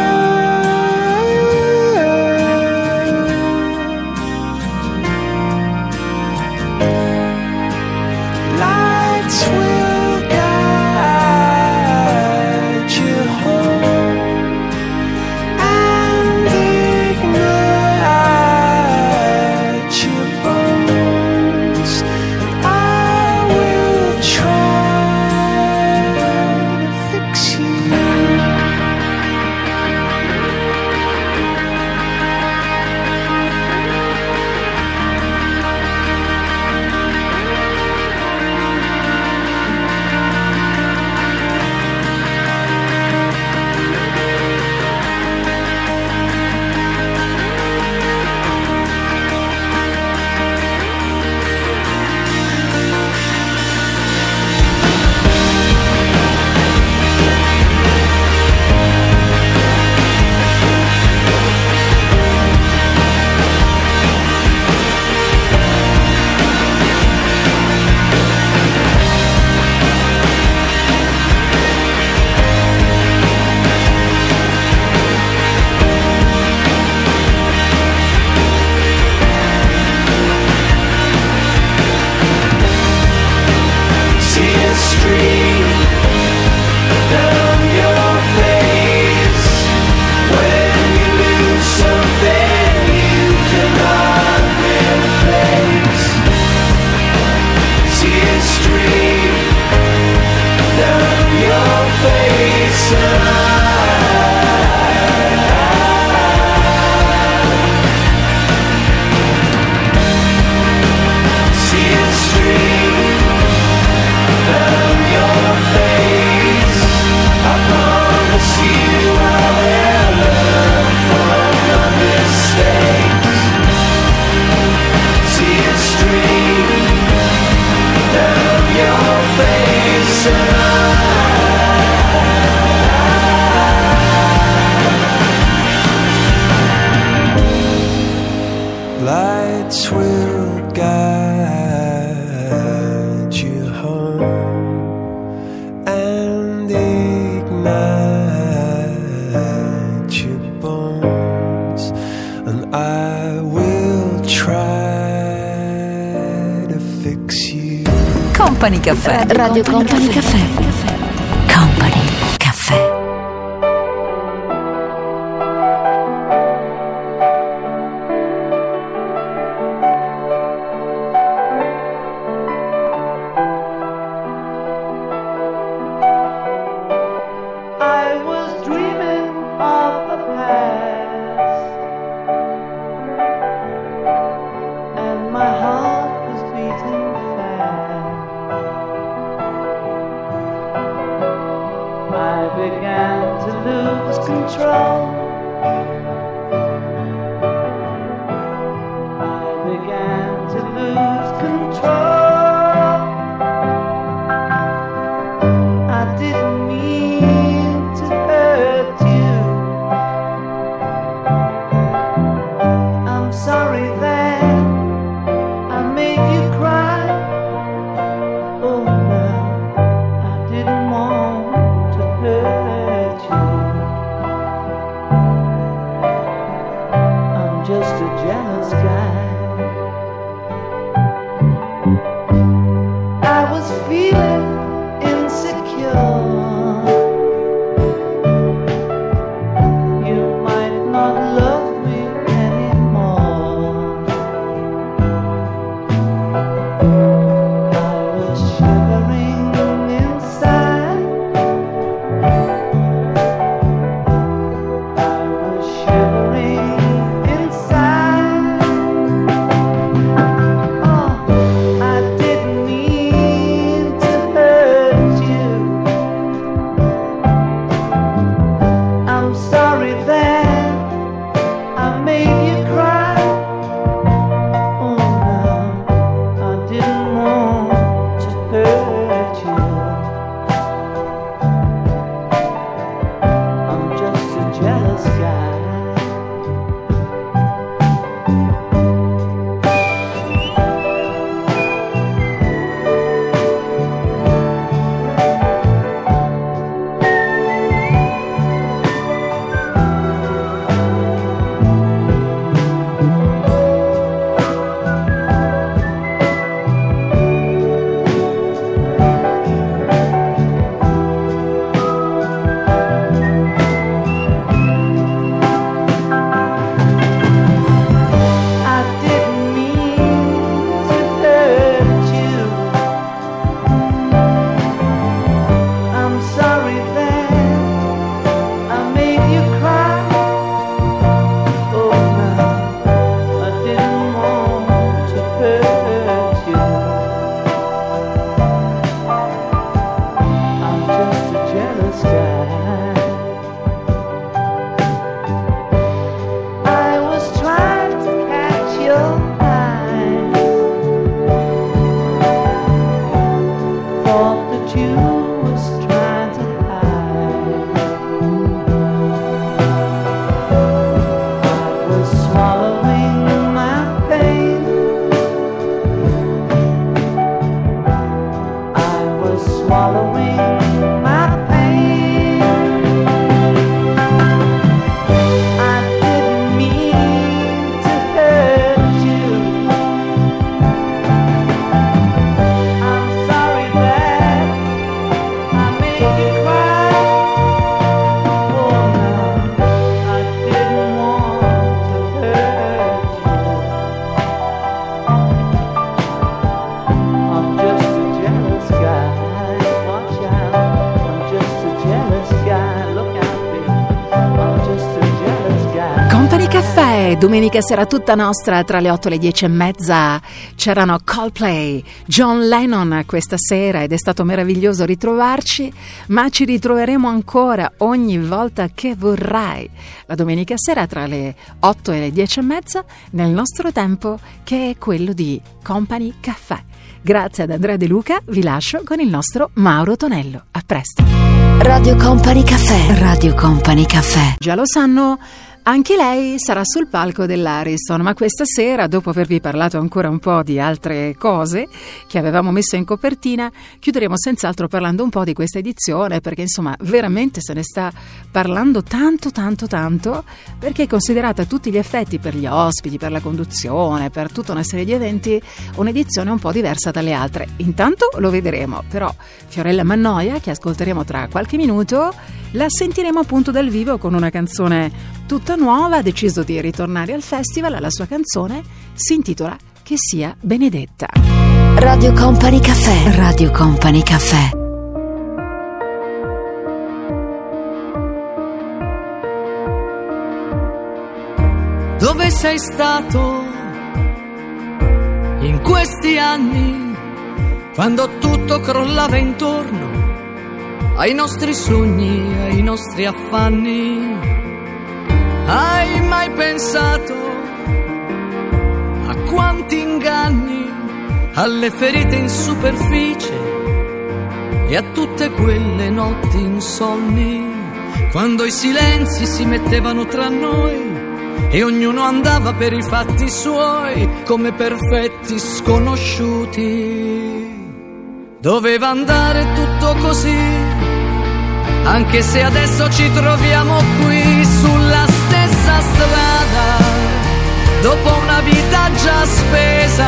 Company Cafè. Radio Company Cafè. Company Cafè. Domenica sera tutta nostra, tra le otto e le dieci e mezza c'erano Coldplay, John Lennon questa sera, ed è stato meraviglioso ritrovarci, ma ci ritroveremo ancora ogni volta che vorrai. La domenica sera tra le otto e le dieci e mezza nel nostro tempo, che è quello di Company Cafè. Grazie ad Andrea De Luca, vi lascio con il nostro Mauro Tonello. A presto. Radio Company Cafè. Radio Company Cafè. Già lo sanno Anche lei sarà sul palco dell'Ariston, ma questa sera, dopo avervi parlato ancora un po' di altre cose che avevamo messo in copertina, chiuderemo senz'altro parlando un po' di questa edizione, perché insomma veramente se ne sta parlando tanto tanto tanto, perché è considerata a tutti gli effetti, per gli ospiti, per la conduzione, per tutta una serie di eventi, un'edizione un po' diversa dalle altre. Intanto lo vedremo, però Fiorella Mannoia, che ascolteremo tra qualche minuto, la sentiremo appunto dal vivo con una canzone tutta nuova. Ha deciso di ritornare al festival. La sua canzone si intitola Che sia benedetta. Radio Company Cafè, Radio Company Cafè. Dove sei stato in questi anni, quando tutto crollava intorno ai nostri sogni, ai nostri affanni? Hai mai pensato a quanti inganni, alle ferite in superficie e a tutte quelle notti insonni, quando i silenzi si mettevano tra noi e ognuno andava per i fatti suoi come perfetti sconosciuti? Doveva andare tutto così, anche se adesso ci troviamo qui sulla strada, dopo una vita già spesa.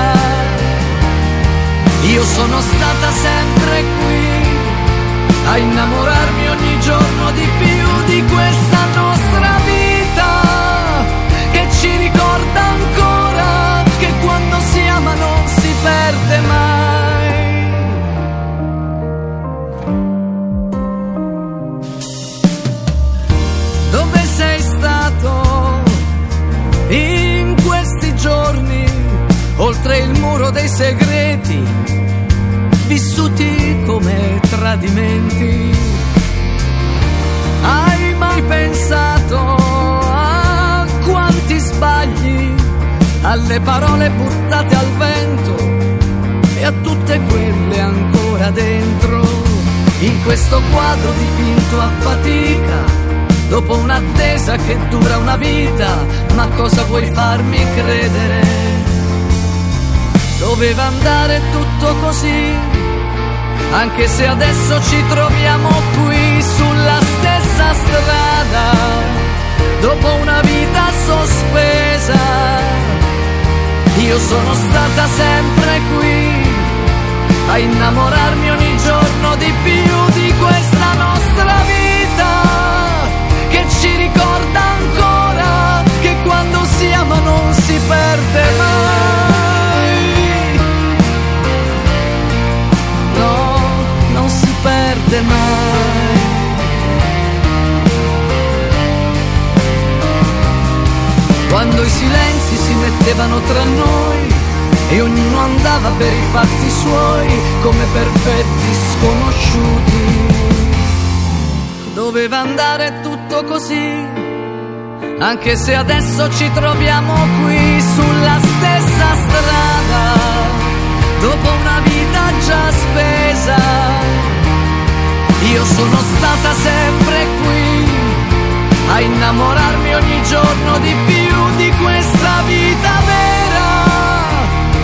Io sono stata sempre qui a innamorarmi ogni giorno di più di questa nostra vita, che ci ricorda ancora che quando si ama non si perde mai. Dove sei stato in questi giorni, oltre il muro dei segreti, vissuti come tradimenti? Hai mai pensato a quanti sbagli, alle parole buttate al vento e a tutte quelle ancora dentro, in questo quadro dipinto a fatica? Dopo un'attesa che dura una vita, ma cosa vuoi farmi credere? Doveva andare tutto così, anche se adesso ci troviamo qui sulla stessa strada, dopo una vita sospesa. Io sono stata sempre qui a innamorarmi ogni giorno di più di questa nostra vita, che ci ricorda ancora che quando si ama non si perde mai. No, non si perde mai. Quando i silenzi si mettevano tra noi e ognuno andava per i fatti suoi come perfetti sconosciuti. Doveva andare tutto così, anche se adesso ci troviamo qui sulla stessa strada, dopo una vita già spesa. Io sono stata sempre qui a innamorarmi ogni giorno di più di questa vita vera,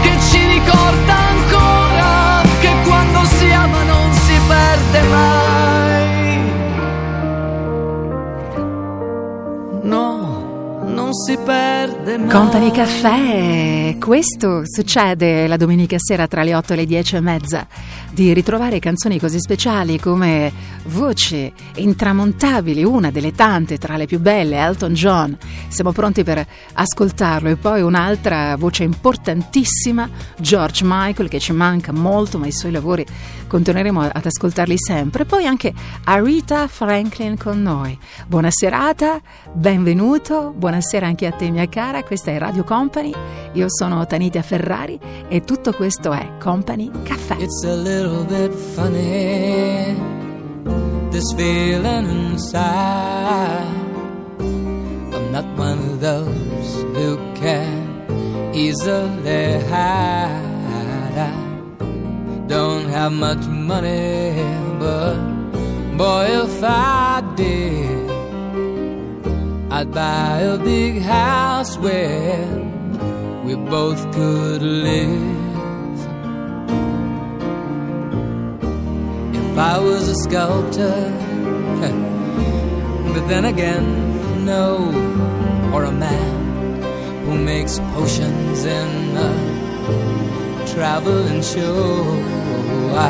che ci ricorda ancora che quando si ama non si perde mai. No, non si perde mai. Company Cafè, questo succede la domenica sera tra le otto e le dieci e mezza, di ritrovare canzoni così speciali come voci intramontabili, una delle tante tra le più belle, Elton John, siamo pronti per ascoltarlo, e poi un'altra voce importantissima, George Michael, che ci manca molto, ma i suoi lavori continueremo ad ascoltarli sempre. Poi anche Aretha Franklin con noi. Buona serata, benvenuto, buonasera anche a te mia cara, questa è Radio Company, io sono Tanita Ferrari e tutto questo è Company Cafè. Little bit funny, this feeling inside. I'm not one of those who can easily hide. I don't have much money, but boy, if I did, I I'd buy a big house where we both could live. If I was a sculptor, but then again, no, or a man who makes potions in a traveling show. I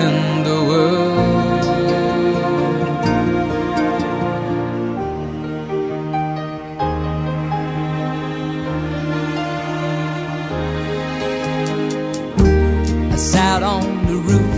in the world. I sat on the roof,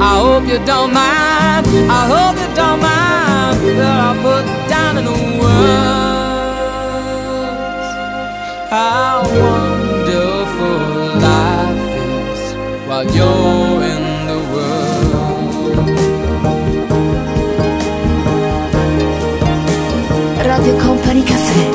I hope you don't mind, I hope you don't mind that I put down in the words how wonderful life is while you're in the world. Radio Company Cafè.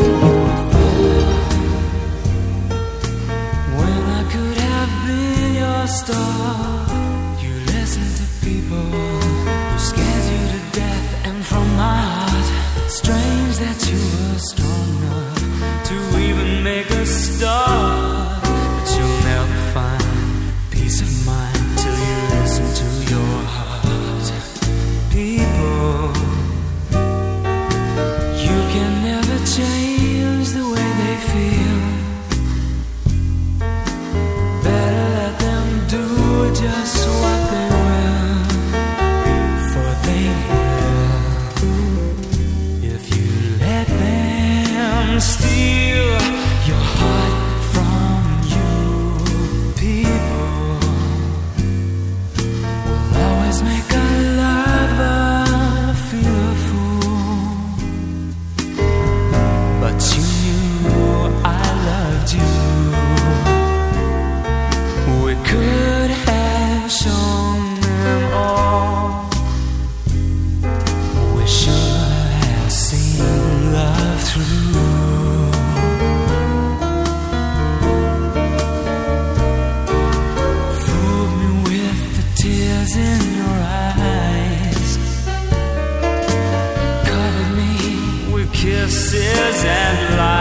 Kisses and lies.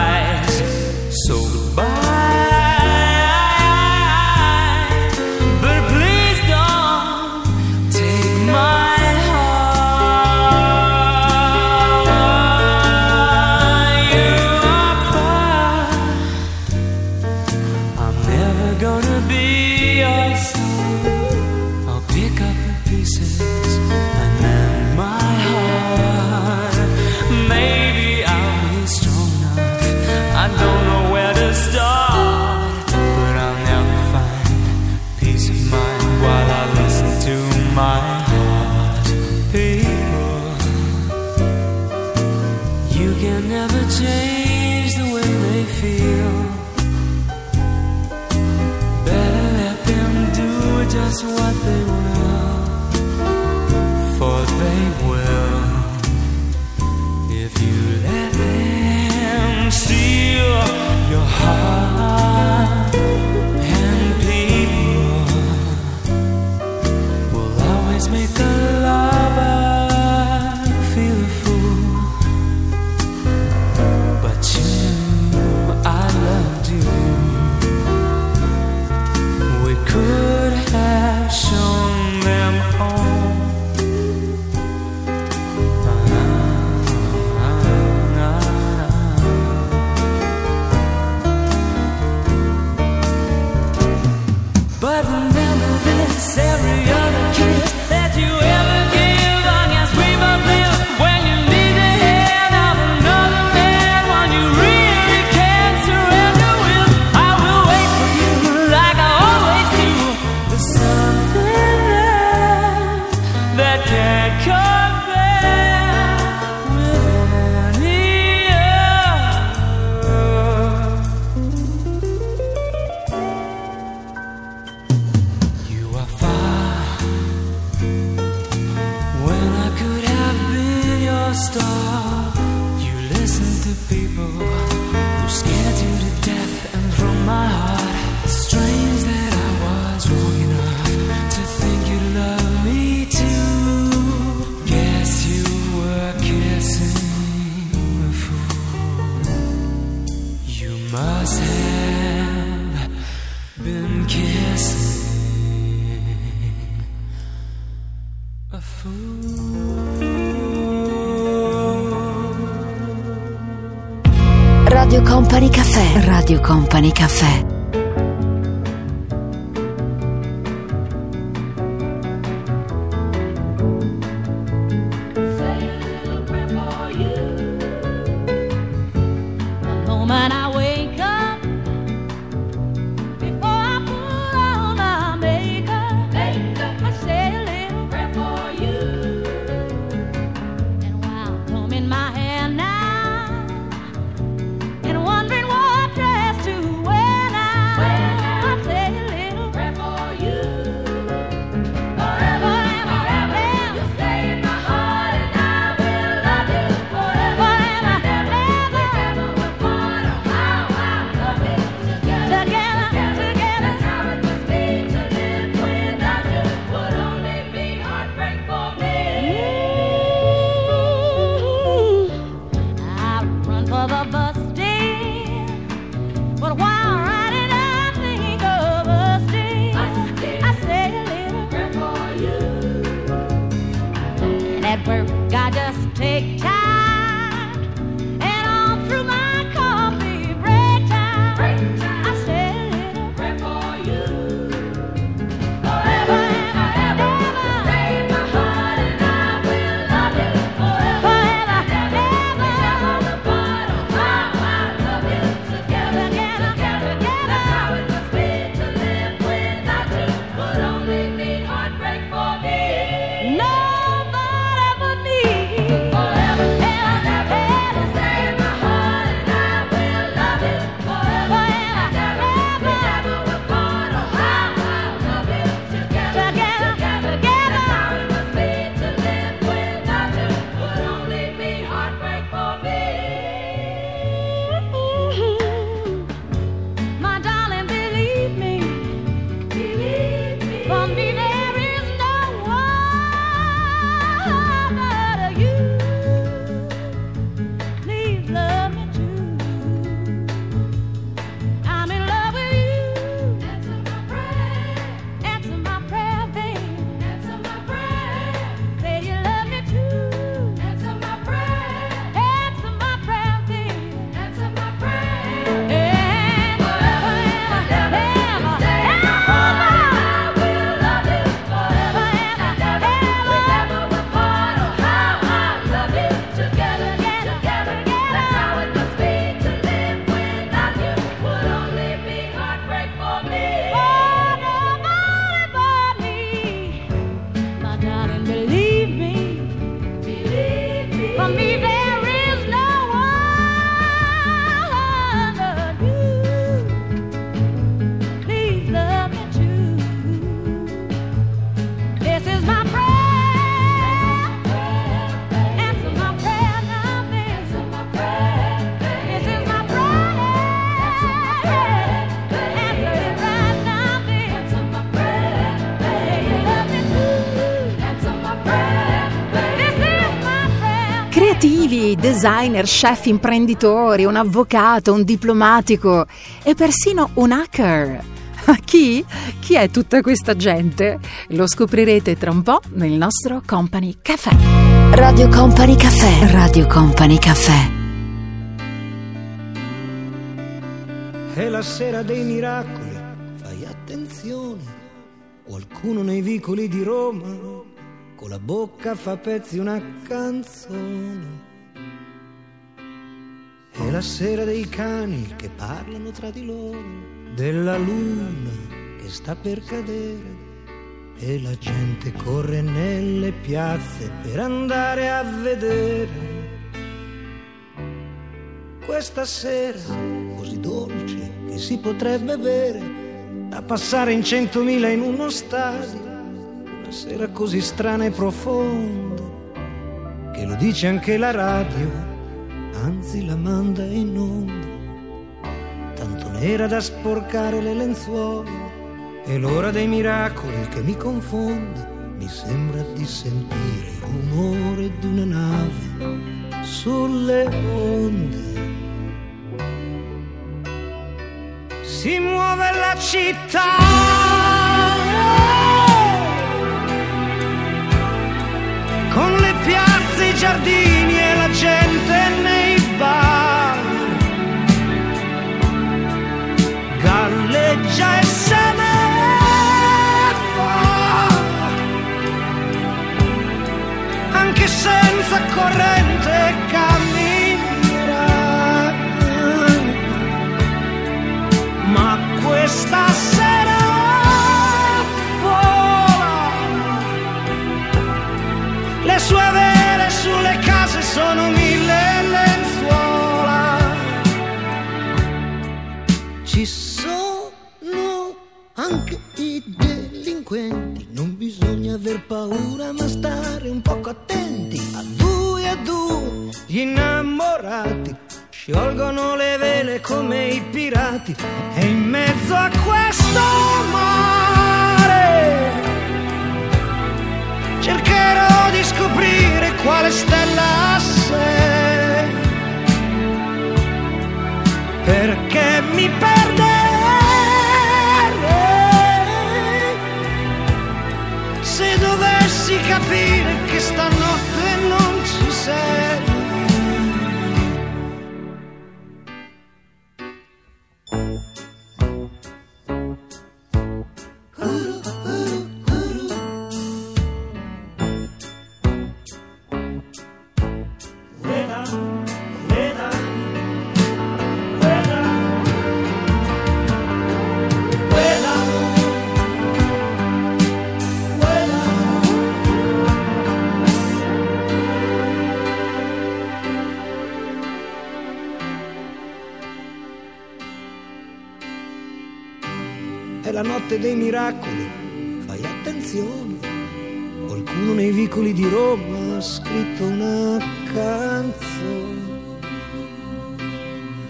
must have been kissing a fool. Radio Company Cafè, Radio Company Cafè. Designer, chef, imprenditori, un avvocato, un diplomatico e persino un hacker. Chi? Chi è tutta questa gente? Lo scoprirete tra un po' nel nostro Company Cafè. Radio Company Cafè, Radio Company Cafè. È la sera dei miracoli, fai attenzione, qualcuno nei vicoli di Roma con la bocca fa pezzi una canzone. È la sera dei cani che parlano tra di loro, della luna che sta per cadere, e la gente corre nelle piazze per andare a vedere. Questa sera così dolce che si potrebbe bere, da passare in centomila in uno stadio, una sera così strana e profonda che lo dice anche la radio, anzi la manda in onda, tanto nera da sporcare le lenzuola. È l'ora dei miracoli che mi confonde, mi sembra di sentire il rumore di una nave sulle onde. si muove la città. Con le piazze, i giardini e la gente nei bar. Galleggia e se ne va. Anche senza corrente camminerà. Ma questa sera vola. Le sue vele sulle case sono mille lenzuola. Ci sono anche i delinquenti, non bisogna aver paura ma stare un poco attenti. A due a due gli innamorati sciolgono le vele come i pirati, e in mezzo a questo mare cercherò di scoprire quale stella sei, perché mi perderei se dovessi capire che stanotte non ci sei. Dei miracoli, fai attenzione, qualcuno nei vicoli di Roma ha scritto una canzone.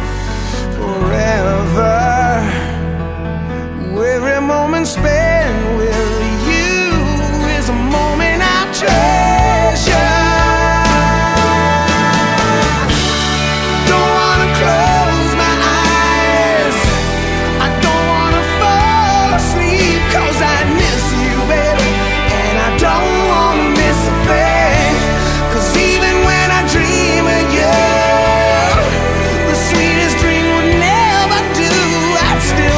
forever. Every moment spent with you is a moment I treasure. Don't wanna close my eyes, I don't wanna fall asleep, 'cause I miss you, baby, and I don't wanna miss a thing, 'cause even when I dream of you, the sweetest dream. Still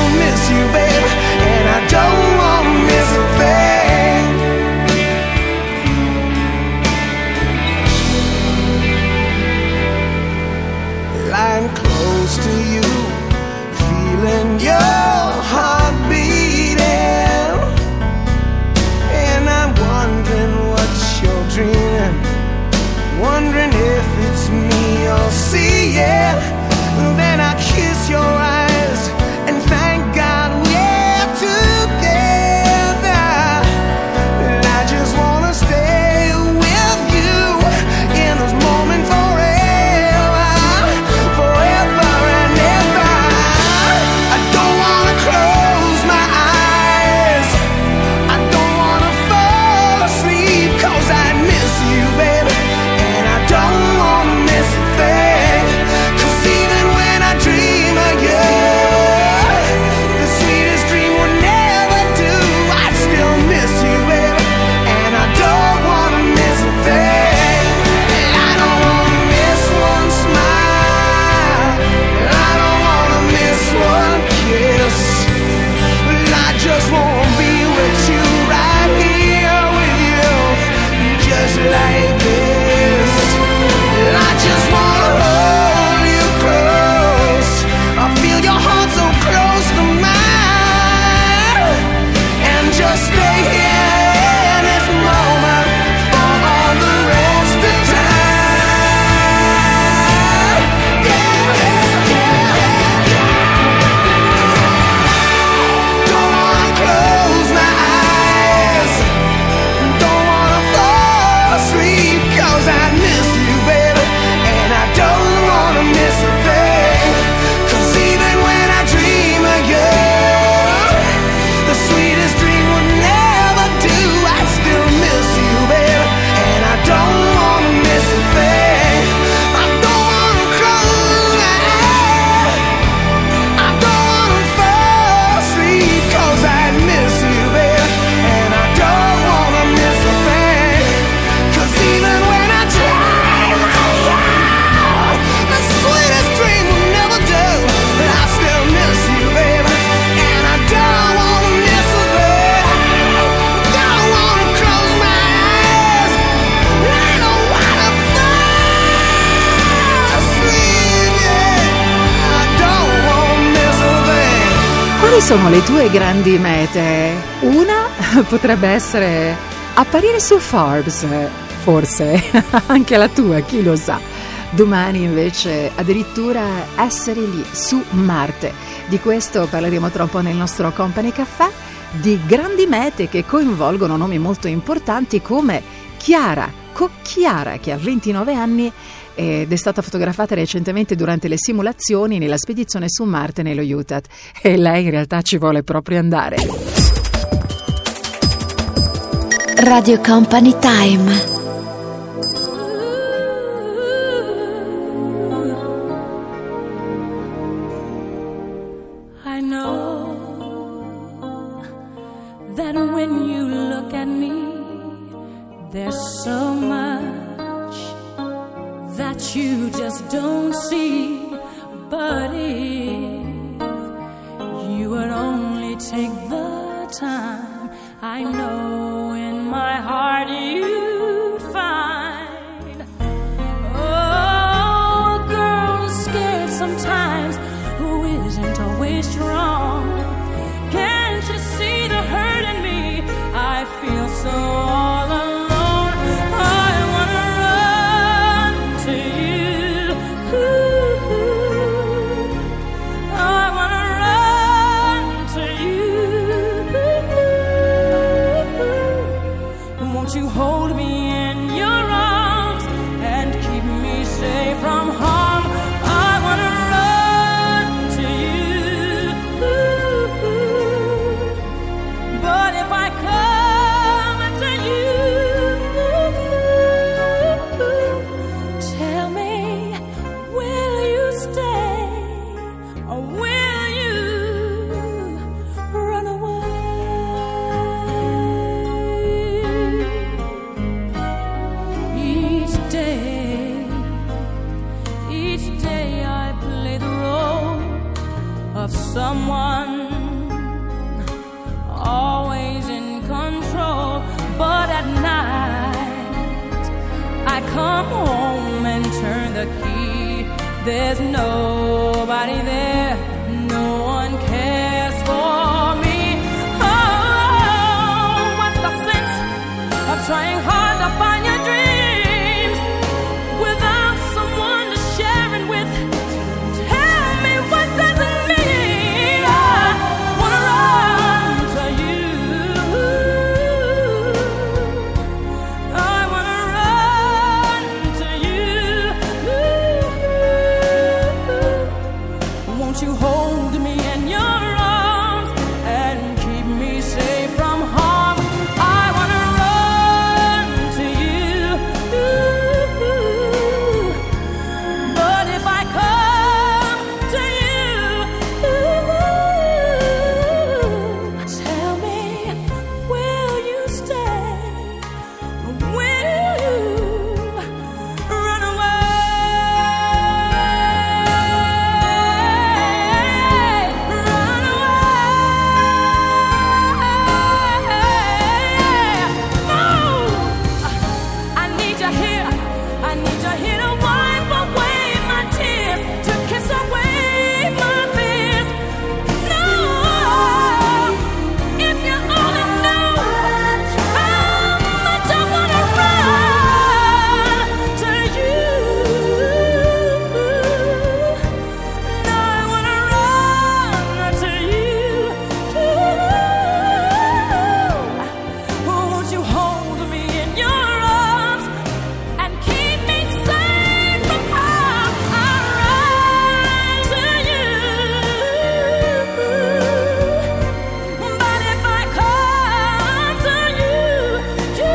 Quali sono le tue grandi mete? Una potrebbe essere apparire su Forbes, forse anche la tua, chi lo sa. Domani invece addirittura essere lì su Marte. Di questo parleremo tra un po' nel nostro Company Cafè, di grandi mete che coinvolgono nomi molto importanti come Chiara Cocchiara, che ha ventinove anni ed è stata fotografata recentemente durante le simulazioni nella spedizione su Marte nello Utah, e lei in realtà ci vuole proprio andare. Radio Company Time. I know that when you look at me there's so much that you just don't see, but if you would only take the time, I know in my heart you'd find. Oh, girls scared sometimes, who isn't always strong? Can't you see the hurt in me? I feel so all alone. There's nobody there, no one cares for me. Oh, what's the sense of trying hard to find your dreams without someone to share it with? Tell me what does it mean? I wanna run to you. I wanna run to you. Won't you hold me in your arms and keep me safe from harm? I wanna run to you, but if I come to you, tell me, will you stay? Will you run away? Run away. No, I need you here. I need you here to wipe away my tears, to kiss away my fears. No, if you only knew how much I wanna run to you. No, I wanna run to you. Oh, won't you hold me in your arms and keep me safe from harm? I run to you, but if I come to you, you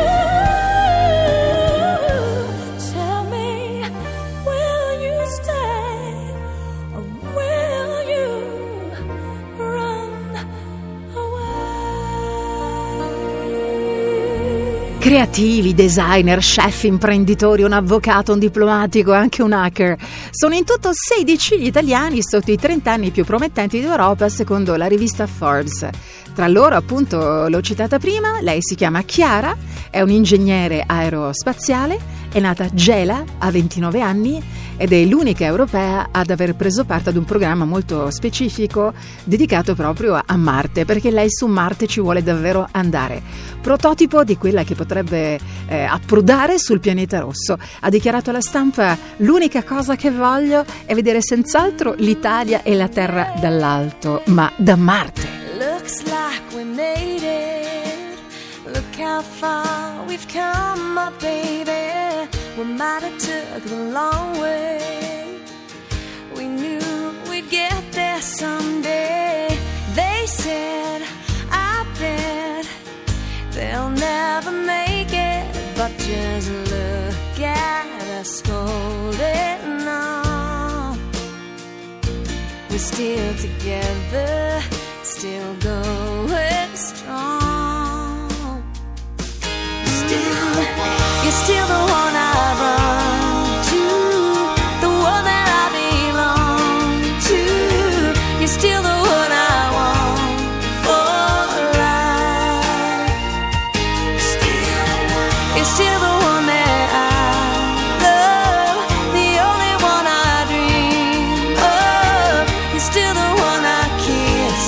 tell me, will you stay or will you run away? Creativi, designer, chef, imprenditori, un avvocato, un diplomatico e anche un hacker. Sono in tutto sedici gli italiani sotto i trenta anni più promettenti d'Europa, secondo la rivista Forbes. Tra loro, appunto, l'ho citata prima, lei si chiama Chiara, è un ingegnere aerospaziale, è nata a Gela a ventinove anni ed è l'unica europea ad aver preso parte ad un programma molto specifico dedicato proprio a Marte, perché lei su Marte ci vuole davvero andare. Prototipo di quella che potrebbe eh, approdare sul pianeta rosso. Ha dichiarato alla stampa: l'unica cosa che voglio è vedere senz'altro l'Italia e la Terra dall'alto, ma da Marte. Looks like we made it. Look how far we've come, my baby. We might have took the long way. We knew we'd get there someday. They said, I bet they'll never make it. But just look at us holding on. We're still together. Still going strong. Still the one. You're still the one I run to, the one that I belong to. You're still the one I want for life. Still the one. You're still the one that I love, the only one I dream of. You're still the one I kiss.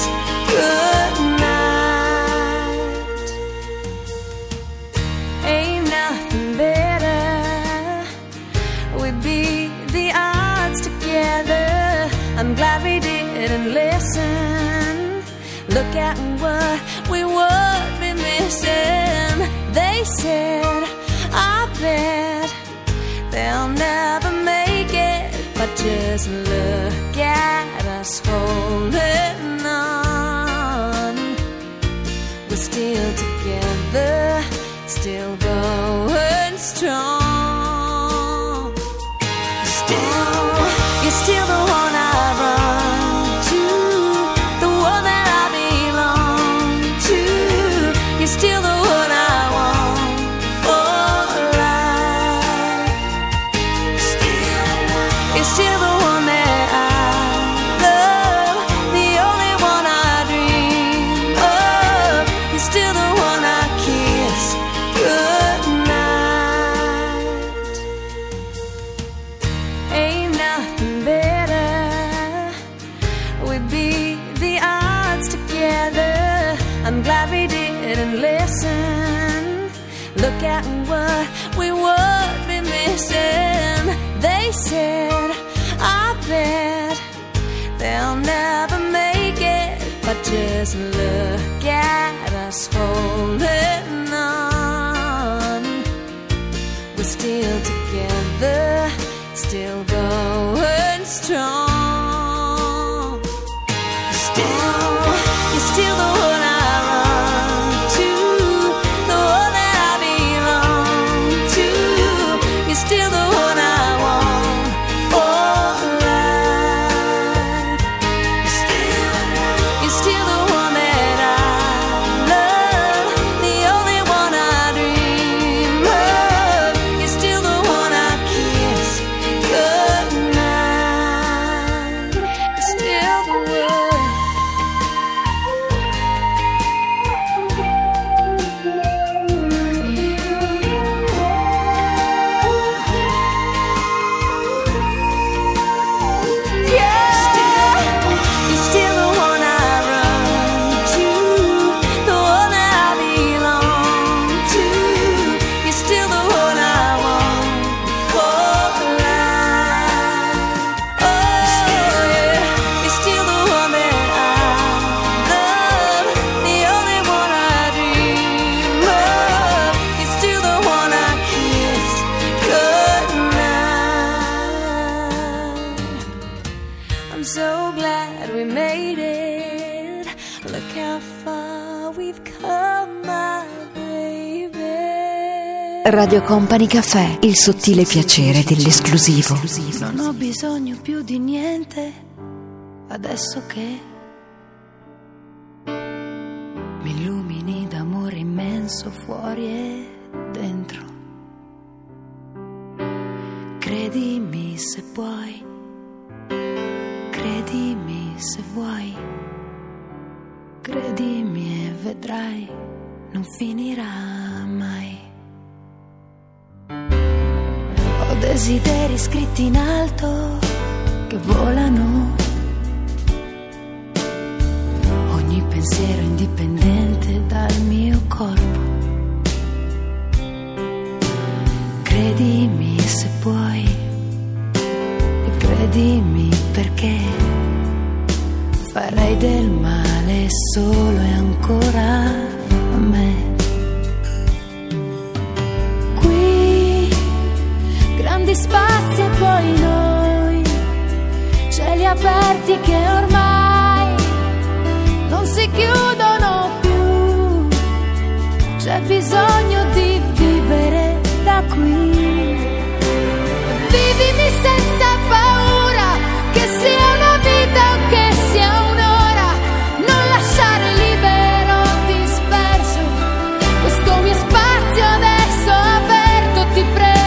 Good night. Ain't nothing better. We'd be the odds together. I'm glad we didn't listen. Look at what we would be missing. They said, I bet they'll never make it. But just look at us holding on. Still together, still going strong. Still, you're still the one I run to, the one that I belong to. You're still the one I want for life. Still, you're still the one that I love, the only one I dream of. Still the one I kiss goodnight. Ain't nothing better. We'd be the odds together. I'm glad we didn't listen. Look at what we would be missing. They said, I bet they'll never make it. But just look at holding on. We're still together, still going strong. Still, you're still the one I run to, the one that I belong to. You're still the one I want for life. Still, you're still the one that I love, the only one I dream of. You're still the one I kiss goodnight. You're still the one. Yeah. Still, you're still the one I run to, the one that I belong to. You're still the one I want for life. Oh, yeah. You're still the one that I love, the only one I dream of. You're still the one I kiss goodnight. I'm so glad we made it. Look how far we've come, my baby. Radio Company Cafè, il sottile piacere dell'esclusivo. Non ho bisogno più di niente, adesso che mi illumini d'amore immenso fuori e dentro. Credimi se puoi, credimi se vuoi, credimi e vedrai, non finirà mai. Ho desideri scritti in alto che volano, ogni pensiero indipendente dal mio corpo. Credimi se puoi, e credimi perché farei del male solo e ancora a me. Grandi spazi e poi noi, cieli aperti che ormai non si chiudono più, c'è bisogno di vivere da qui. Vivimi senza paura, che sia una vita o che sia un'ora, non lasciare libero disperso questo mio spazio adesso aperto, ti prego.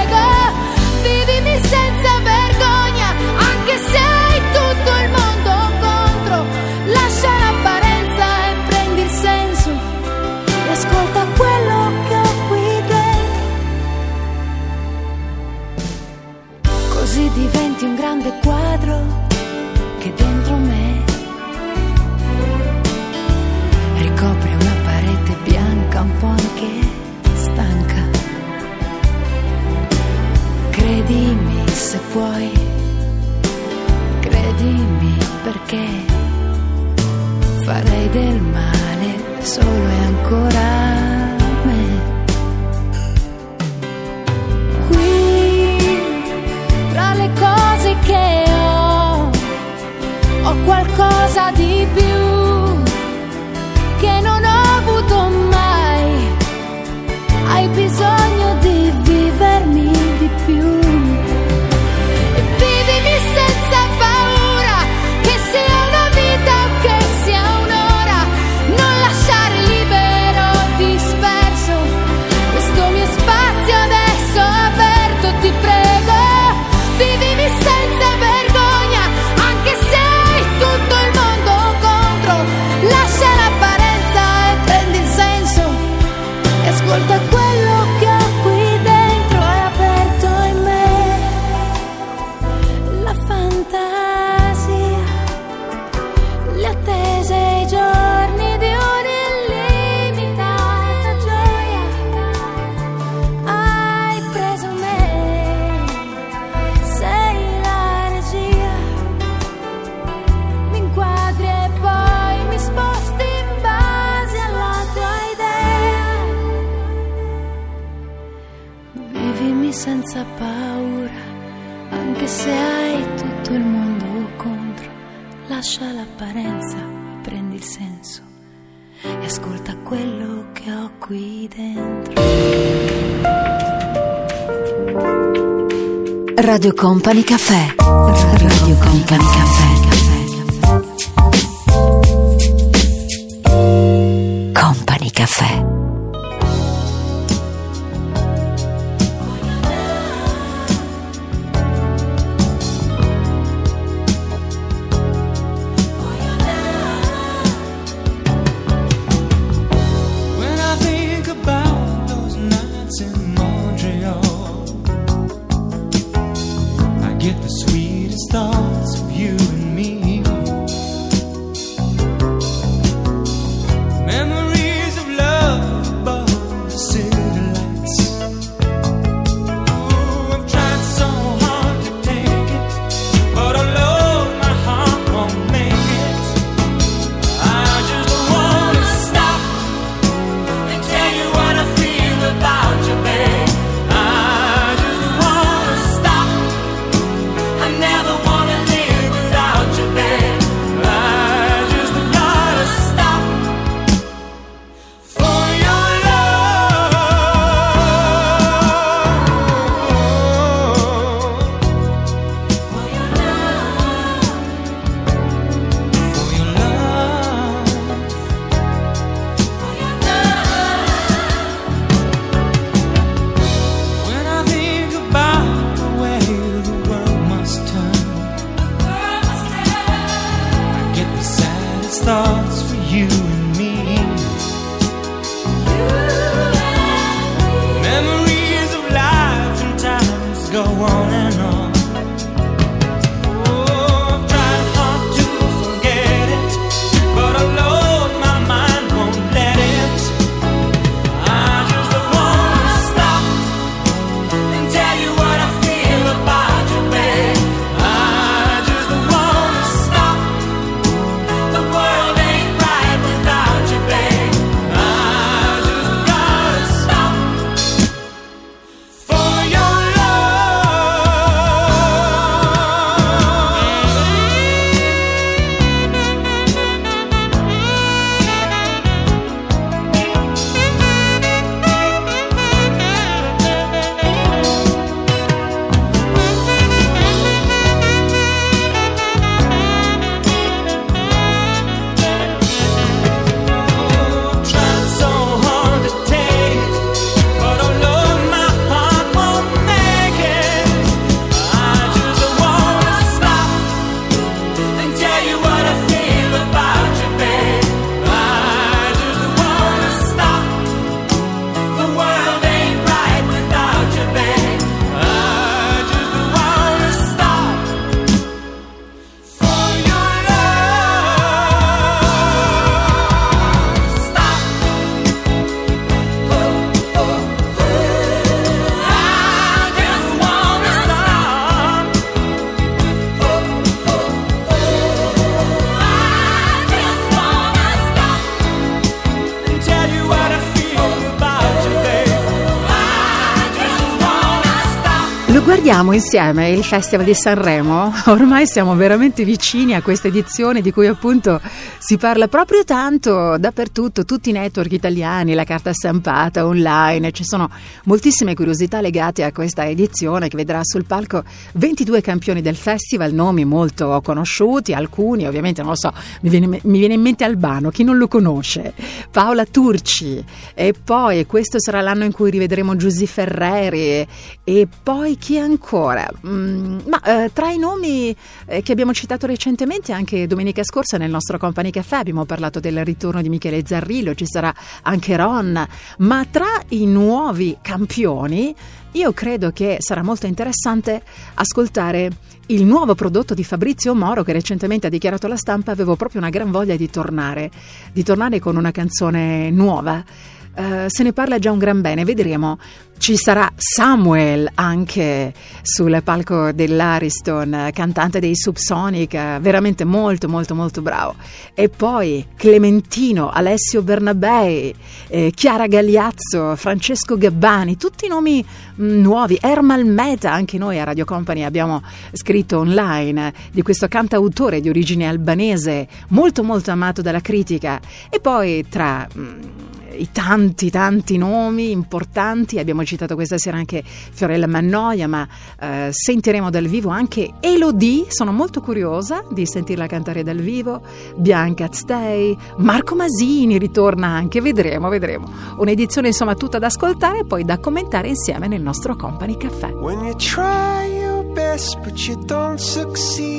Diventi un grande quadro che dentro me ricopre una parete bianca, un po' anche stanca. Credimi se puoi, credimi perché farei del male solo e ancora a me. Le cose che ho, ho qualcosa di più che non ho avuto mai, hai bisogno di vivermi di più. E vivimi senza paura, che sia una vita o che sia un'ora, non lasciare libero disperso questo mio spazio adesso aperto, ti prego. Vivimi senza vergogna, anche se hai tutto il mondo contro, lascia l'apparenza e prendi il senso e ascolta quello che ho qui dentro, è aperto in me la fantasia, le attese, i giorni di un'illimitata gioia, hai preso me. Senza paura, anche se hai tutto il mondo contro, lascia l'apparenza e prendi il senso e ascolta quello che ho qui dentro. Radio Company Cafè. Radio Company Cafè. Company Cafè. Get the sweetest thoughts of you and me. Guardiamo insieme il Festival di Sanremo, ormai siamo veramente vicini a questa edizione di cui appunto si parla proprio tanto dappertutto, tutti i network italiani, la carta stampata, online, ci sono moltissime curiosità legate a questa edizione che vedrà sul palco ventidue campioni del festival, nomi molto conosciuti, alcuni ovviamente non lo so, mi viene, mi viene in mente Albano, chi non lo conosce, Paola Turci, e poi questo sarà l'anno in cui rivedremo Giusy Ferreri e poi chi ancora? Mm, ma eh, tra i nomi eh, che abbiamo citato recentemente, anche domenica scorsa nel nostro Company Cafè abbiamo parlato del ritorno di Michele Zarrillo, ci sarà anche Ron, ma tra i nuovi campioni io credo che sarà molto interessante ascoltare il nuovo prodotto di Fabrizio Moro, che recentemente ha dichiarato alla stampa: avevo proprio una gran voglia di tornare, di tornare con una canzone nuova. Uh, se ne parla già un gran bene, vedremo. Ci sarà Samuel anche sul palco dell'Ariston, cantante dei Subsonic, veramente molto molto molto bravo, e poi Clementino, Alessio Bernabei, eh, Chiara Gagliazzo, Francesco Gabbani, tutti nomi mh, nuovi. Ermal Meta, anche noi a Radio Company abbiamo scritto online di questo cantautore di origine albanese molto molto amato dalla critica. E poi tra mh, i tanti tanti nomi importanti abbiamo citato questa sera anche Fiorella Mannoia, ma eh, sentiremo dal vivo anche Elodie, sono molto curiosa di sentirla cantare dal vivo, Bianca Stay, Marco Masini ritorna anche, vedremo vedremo un'edizione insomma tutta da ascoltare e poi da commentare insieme nel nostro Company Cafè. When you try your best but you don't succeed,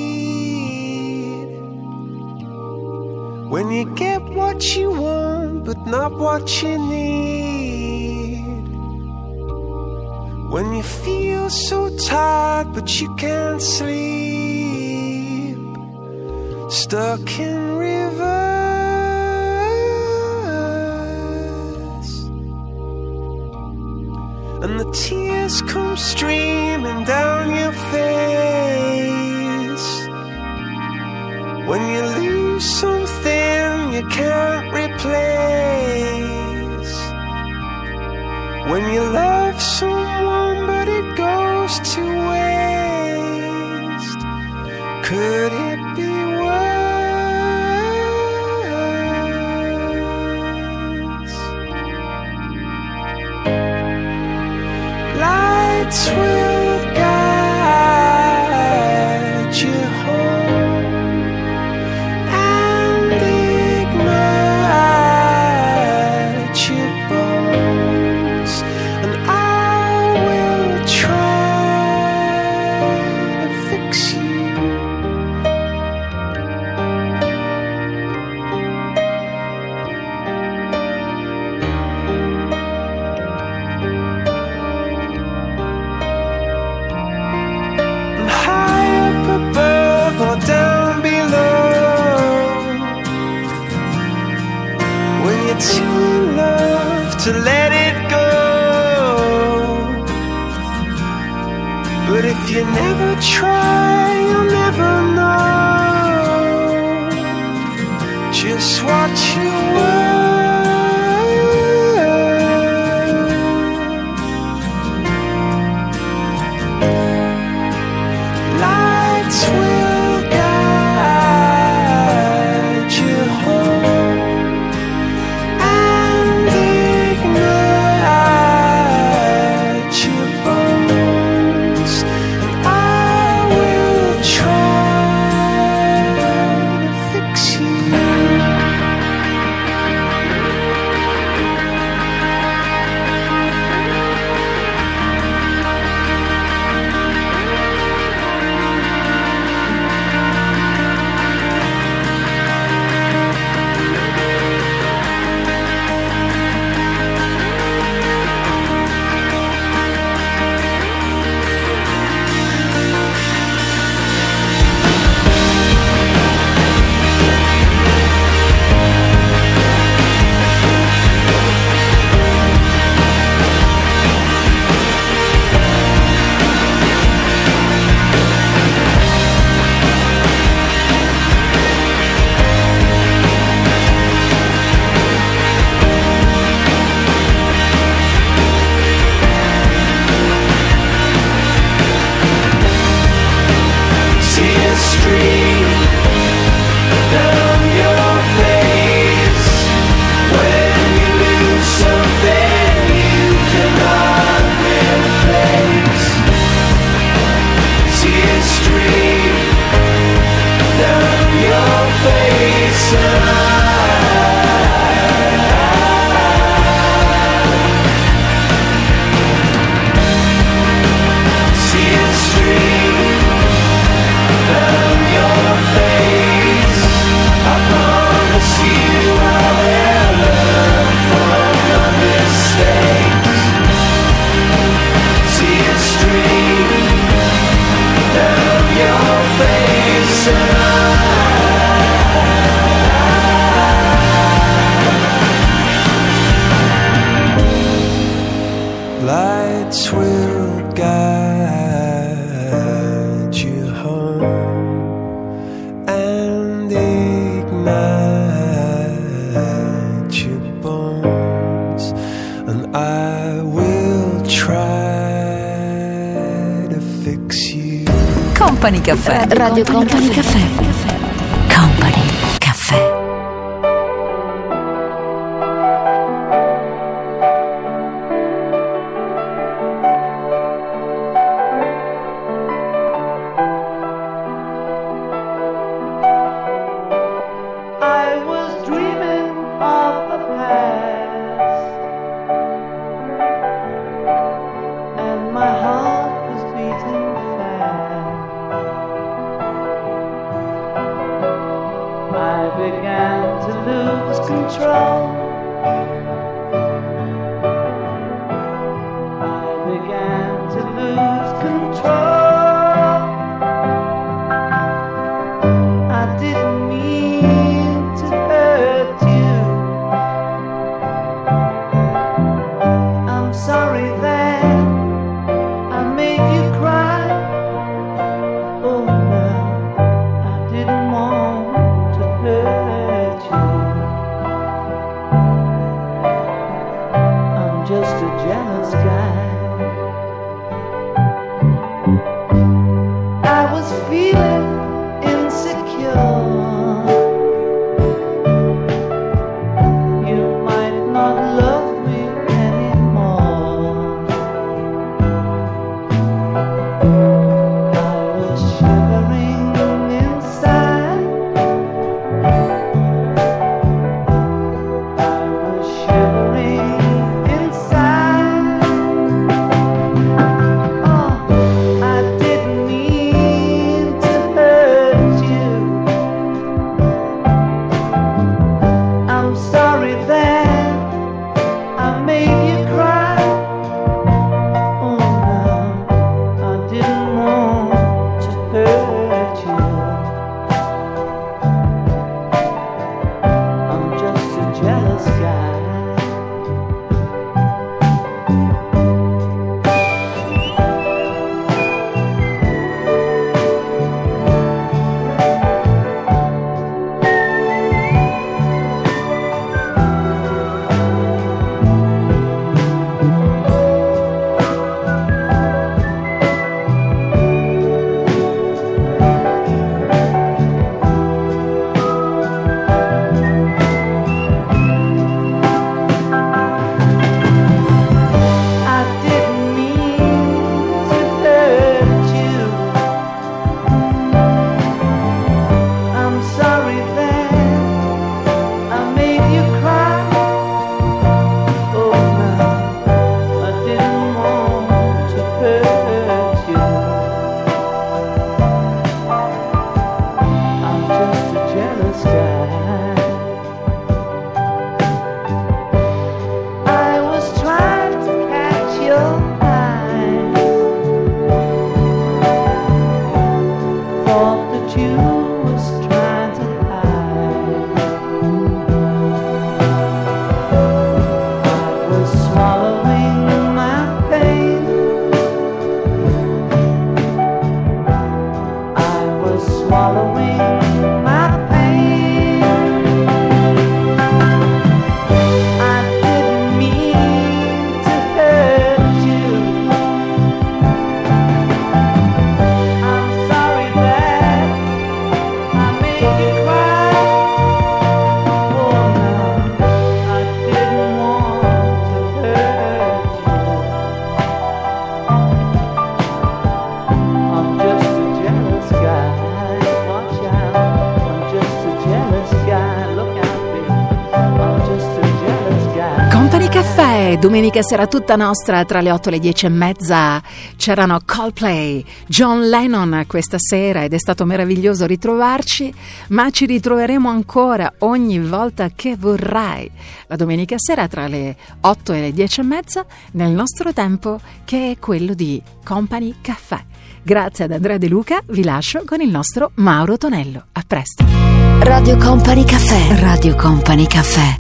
when you get what you want but not what you need, when you feel so tired but you can't sleep, stuck in reverse, and the tears come streaming down your face, when you lose something you can't replace, when you love someone but it goes to waste, could it be worse? Lights will guide you home, to let it go, but if you never try you'll never know, just watch your world. Lights will guide you home, I will try to fix you. Company Cafè, Radio Company Cafè. Company Cafè. I was dreaming of the past, and my heart was beating fast. I began to lose control. I began to lose control. I didn't mean to hurt you. I'm sorry that I made you cry. Oh no, I didn't want to hurt you. I'm just a jealous guy. I was feeling insecure. You might not love me anymore. I was shivering inside. I was shivering inside. Oh, I didn't mean to hurt you. I'm sorry that I made you cry. Oh no, I didn't want to hurt you. I'm just a jealous guy. I didn't mean to hurt you. I'm sorry that I made you cry. Oh no, I didn't want to hurt you. I'm just a jealous guy. I was trying to catch your eyes. Thought that you was trying to hide. I was swallowing my pain. I was swallowing my pain. I didn't mean to hurt you. I'm sorry that I made you cry. Oh no, I didn't want to hurt you. I'm just a jealous guy. Watch out! I'm just a jealous guy. Look out, baby. I'm just a jealous guy. Company Caffè, domenica sera tutta nostra, tra le otto e le dieci e mezza c'erano Coldplay, John Lennon questa sera, ed è stato meraviglioso ritrovarci, ma ci ritroveremo ancora ogni volta che vorrai, la domenica sera tra le otto e le dieci e mezza, nel nostro tempo che è quello di Company Caffè. Grazie ad Andrea De Luca, vi lascio con il nostro Mauro Tonello. A presto. Radio Company Cafè. Radio Company Cafè.